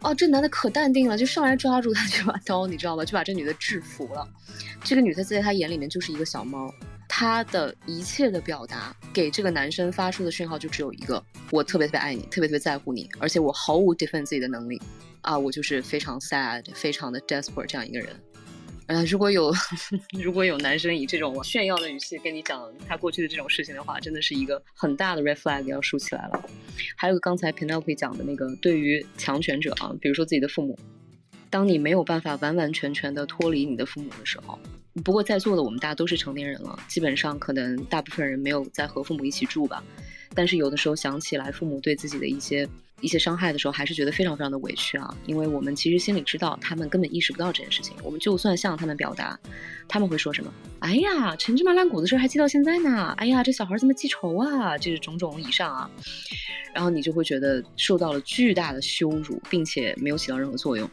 哦，这男的可淡定了，就上来抓住她这把刀，你知道吧，就把这女的制服了。这个女的在她眼里面就是一个小猫，她的一切的表达给这个男生发出的讯号就只有一个，我特别特别爱你，特别特别在乎你，而且我毫无 defend 自己的能力啊，我就是非常 sad 非常的 desperate 这样一个人。如果有男生以这种炫耀的语气跟你讲他过去的这种事情的话，真的是一个很大的 red flag 要竖起来了。还有刚才 Penelope 讲的那个，对于强权者啊，比如说自己的父母，当你没有办法完完全全的脱离你的父母的时候，不过在座的我们大家都是成年人了，基本上可能大部分人没有在和父母一起住吧，但是有的时候想起来父母对自己的一些伤害的时候，还是觉得非常非常的委屈啊，因为我们其实心里知道他们根本意识不到这件事情，我们就算向他们表达，他们会说什么，哎呀，陈芝麻烂谷的事还记到现在呢，哎呀，这小孩怎么记仇啊，这是种种以上啊，然后你就会觉得受到了巨大的羞辱，并且没有起到任何作用。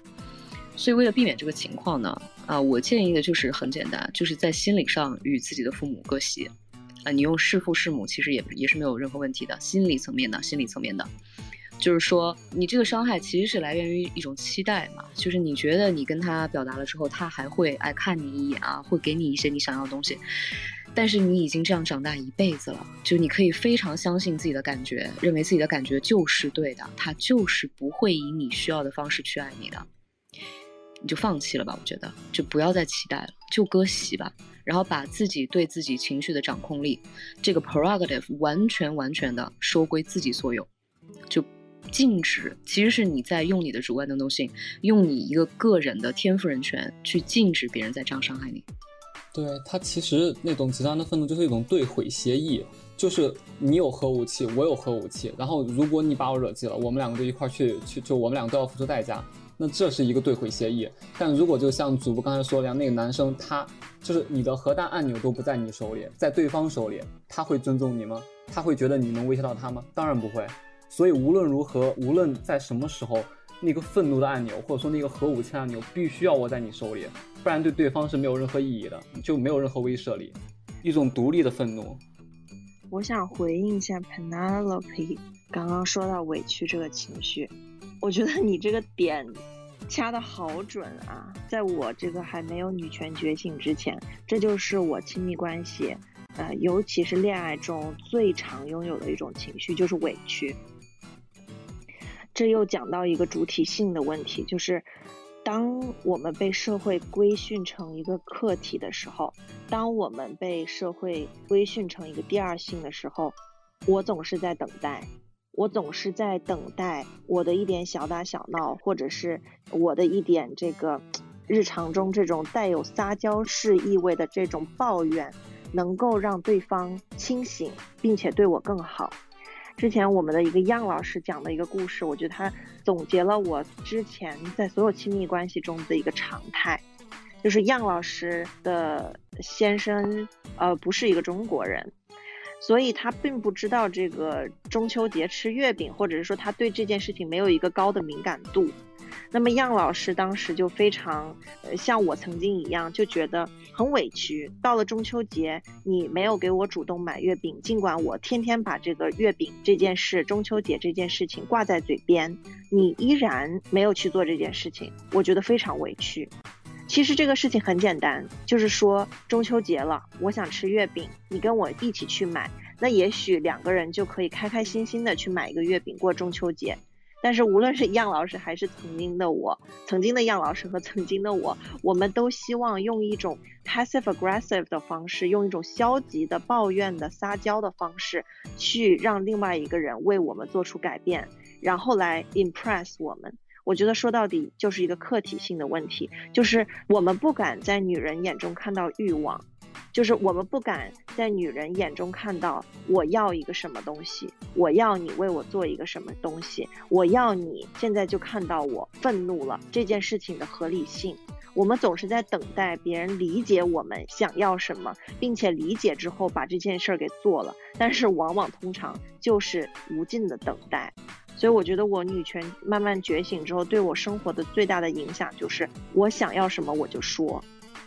所以为了避免这个情况呢，我建议的就是很简单，就是在心理上与自己的父母割席。你用弑父弑母其实也是没有任何问题的，心理层面的，就是说你这个伤害其实是来源于一种期待嘛，就是你觉得你跟他表达了之后，他还会爱看你一眼啊，会给你一些你想要的东西，但是你已经这样长大一辈子了，就你可以非常相信自己的感觉，认为自己的感觉就是对的，他就是不会以你需要的方式去爱你的，你就放弃了吧，我觉得就不要再期待了，就割席吧，然后把自己对自己情绪的掌控力这个 prerogative 完全的收归自己所有，就禁止，其实是你在用你的主观能动性，用你一个个人的天赋人权去禁止别人再这样伤害你。对，他其实那种极端的愤怒就是一种对毁协议，就是你有核武器，我有核武器，然后如果你把我惹急了，我们两个就一块去，就我们两个都要付出代价，那这是一个对毁协议。但如果就像主播刚才说的，那个男生他就是你的核弹按钮都不在你手里，在对方手里，他会尊重你吗？他会觉得你能威胁到他吗？当然不会。所以无论如何，无论在什么时候，那个愤怒的按钮或者说那个核武器按钮必须要握在你手里，不然对对方是没有任何意义的，就没有任何威慑力，一种独立的愤怒。我想回应一下 Penelope 刚刚说到委屈这个情绪，我觉得你这个点掐得好准啊，在我这个还没有女权觉醒之前，这就是我亲密关系尤其是恋爱中最常拥有的一种情绪，就是委屈。这又讲到一个主体性的问题，就是当我们被社会规训成一个客体的时候，当我们被社会规训成一个第二性的时候，我总是在等待我的一点小打小闹，或者是我的一点这个日常中这种带有撒娇式意味的这种抱怨能够让对方清醒并且对我更好。之前我们的一个样老师讲的一个故事，我觉得他总结了我之前在所有亲密关系中的一个常态，就是样老师的先生不是一个中国人，所以他并不知道这个中秋节吃月饼，或者是说他对这件事情没有一个高的敏感度。那么样老师当时就非常像我曾经一样，就觉得很委屈，到了中秋节你没有给我主动买月饼，尽管我天天把这个月饼这件事，中秋节这件事情挂在嘴边，你依然没有去做这件事情，我觉得非常委屈。其实这个事情很简单，就是说中秋节了，我想吃月饼，你跟我一起去买，那也许两个人就可以开开心心的去买一个月饼过中秋节。但是无论是样老师还是曾经的我，曾经的样老师和曾经的我，我们都希望用一种 passive aggressive 的方式，用一种消极的抱怨的撒娇的方式去让另外一个人为我们做出改变，然后来 impress 我们。我觉得说到底就是一个客体性的问题，就是我们不敢在女人眼中看到欲望，就是我们不敢在女人眼中看到我要一个什么东西，我要你为我做一个什么东西，我要你现在就看到我愤怒了这件事情的合理性。我们总是在等待别人理解我们想要什么，并且理解之后把这件事给做了，但是往往通常就是无尽的等待。所以我觉得我女权慢慢觉醒之后，对我生活的最大的影响就是我想要什么我就说，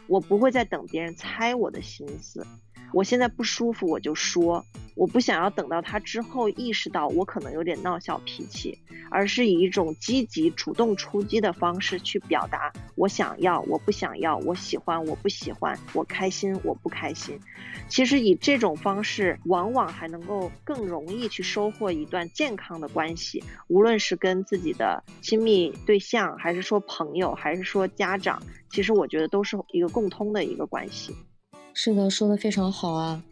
我不会再等别人猜我的心思，我现在不舒服我就说，我不想要等到他之后意识到我可能有点闹小脾气，而是以一种积极主动出击的方式去表达我想要，我不想要，我喜欢，我不喜欢，我开心，我不开心。其实以这种方式往往还能够更容易去收获一段健康的关系，无论是跟自己的亲密对象，还是说朋友，还是说家长，其实我觉得都是一个共通的一个关系。是的，说的非常好啊。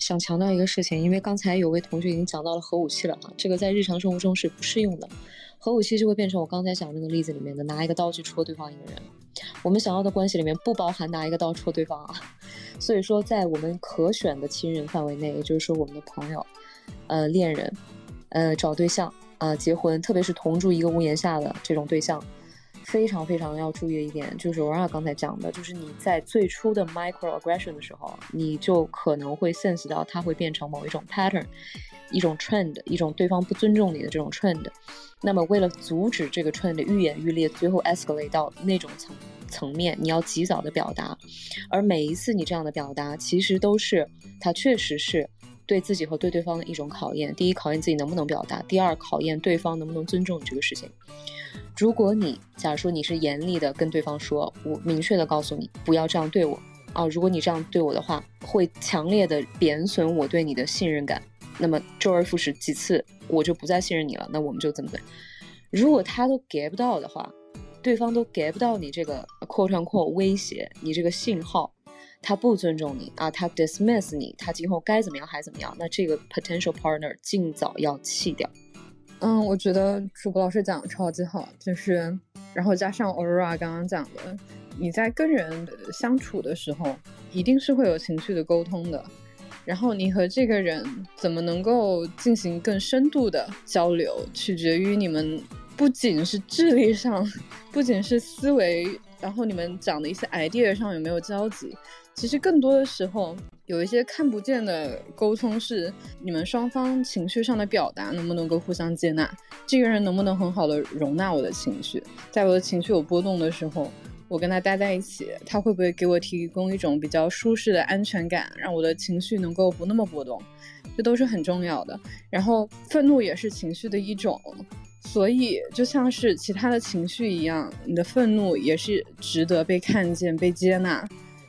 想强调一个事情，因为刚才有位同学已经讲到了核武器了啊，这个在日常生活中是不适用的。核武器就会变成我刚才讲那个例子里面的拿一个刀去戳对方一个人，我们想要的关系里面不包含拿一个刀戳对方啊。所以说在我们可选的亲人范围内，也就是说我们的朋友、恋人、找对象啊、结婚，特别是同住一个屋檐下的这种对象，非常非常要注意的一点就是我刚才讲的，就是你在最初的 microaggression 的时候，你就可能会 sense 到它会变成某一种 pattern， 一种 trend， 一种对方不尊重你的这种 trend。 那么为了阻止这个 trend 愈演愈烈，最后 escalate 到那种层层面，你要及早的表达，而每一次你这样的表达其实都是它确实是对自己和对对方的一种考验。第一，考验自己能不能表达；第二，考验对方能不能尊重你这个事情。如果你假如说你是严厉的跟对方说，我明确的告诉你不要这样对我啊，如果你这样对我的话会强烈的贬损我对你的信任感，那么周而复始几次我就不再信任你了，那我们就怎么办？如果他都给不到的话，对方都给不到你这个quote unquote威胁，你这个信号，他不尊重你啊，他 dismiss 你，他今后该怎么样还怎么样，那这个 potential partner 尽早要弃掉。嗯，我觉得主播老师讲的超级好，就是然后加上 Aurora 刚刚讲的，你在跟人相处的时候一定是会有情绪的沟通的，然后你和这个人怎么能够进行更深度的交流，取决于你们不仅是智力上，不仅是思维，然后你们讲的一些 idea 上有没有交集。其实更多的时候有一些看不见的沟通是你们双方情绪上的表达能不能够互相接纳，这个人能不能很好的容纳我的情绪，在我的情绪有波动的时候我跟他待在一起，他会不会给我提供一种比较舒适的安全感，让我的情绪能够不那么波动，这都是很重要的。然后愤怒也是情绪的一种，所以就像是其他的情绪一样，你的愤怒也是值得被看见、被接纳，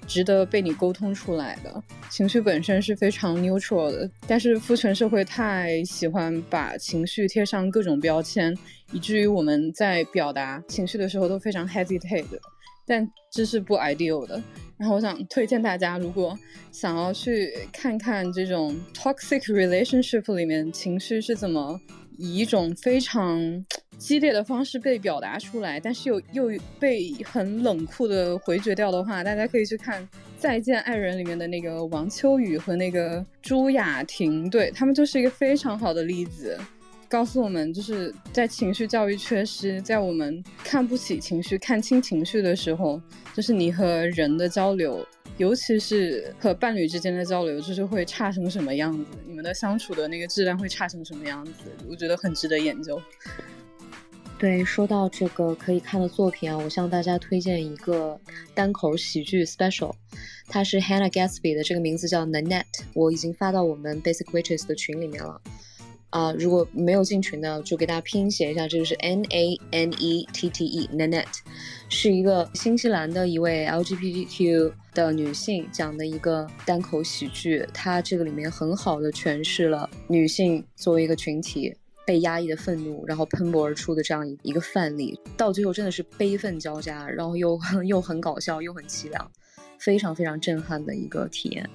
值得被你沟通出来的。情绪本身是非常 neutral 的，但是父权社会太喜欢把情绪贴上各种标签，以至于我们在表达情绪的时候都非常 hesitate 的，但这是不 ideal 的。然后我想推荐大家，如果想要去看看这种 toxic relationship 里面情绪是怎么以一种非常激烈的方式被表达出来，但是又被很冷酷的回绝掉的话，大家可以去看《再见爱人》里面的那个王秋雨和那个朱雅婷，对，他们就是一个非常好的例子，告诉我们就是在情绪教育缺失，在我们看不起情绪、看清情绪的时候，就是你和人的交流，尤其是和伴侣之间的交流，就是会差成什么样子，你们的相处的那个质量会差成什么样子，我觉得很值得研究。对，说到这个可以看的作品啊，我向大家推荐一个单口喜剧 special， 它是 Hannah Gatsby 的，这个名字叫 Nanette， 我已经发到我们 Basic Witches 的群里面了啊，如果没有进群呢，就给大家拼写一下，这个是 N-A-N-E-T-T-E， Nanette 是一个新西兰的一位 LGBTQ 的女性讲的一个单口喜剧，她这个里面很好的诠释了女性作为一个群体被压抑的愤怒，然后喷薄而出的这样一个范例，到最后真的是悲愤交加，然后又很搞笑，又很凄凉，非常非常震撼的一个体验。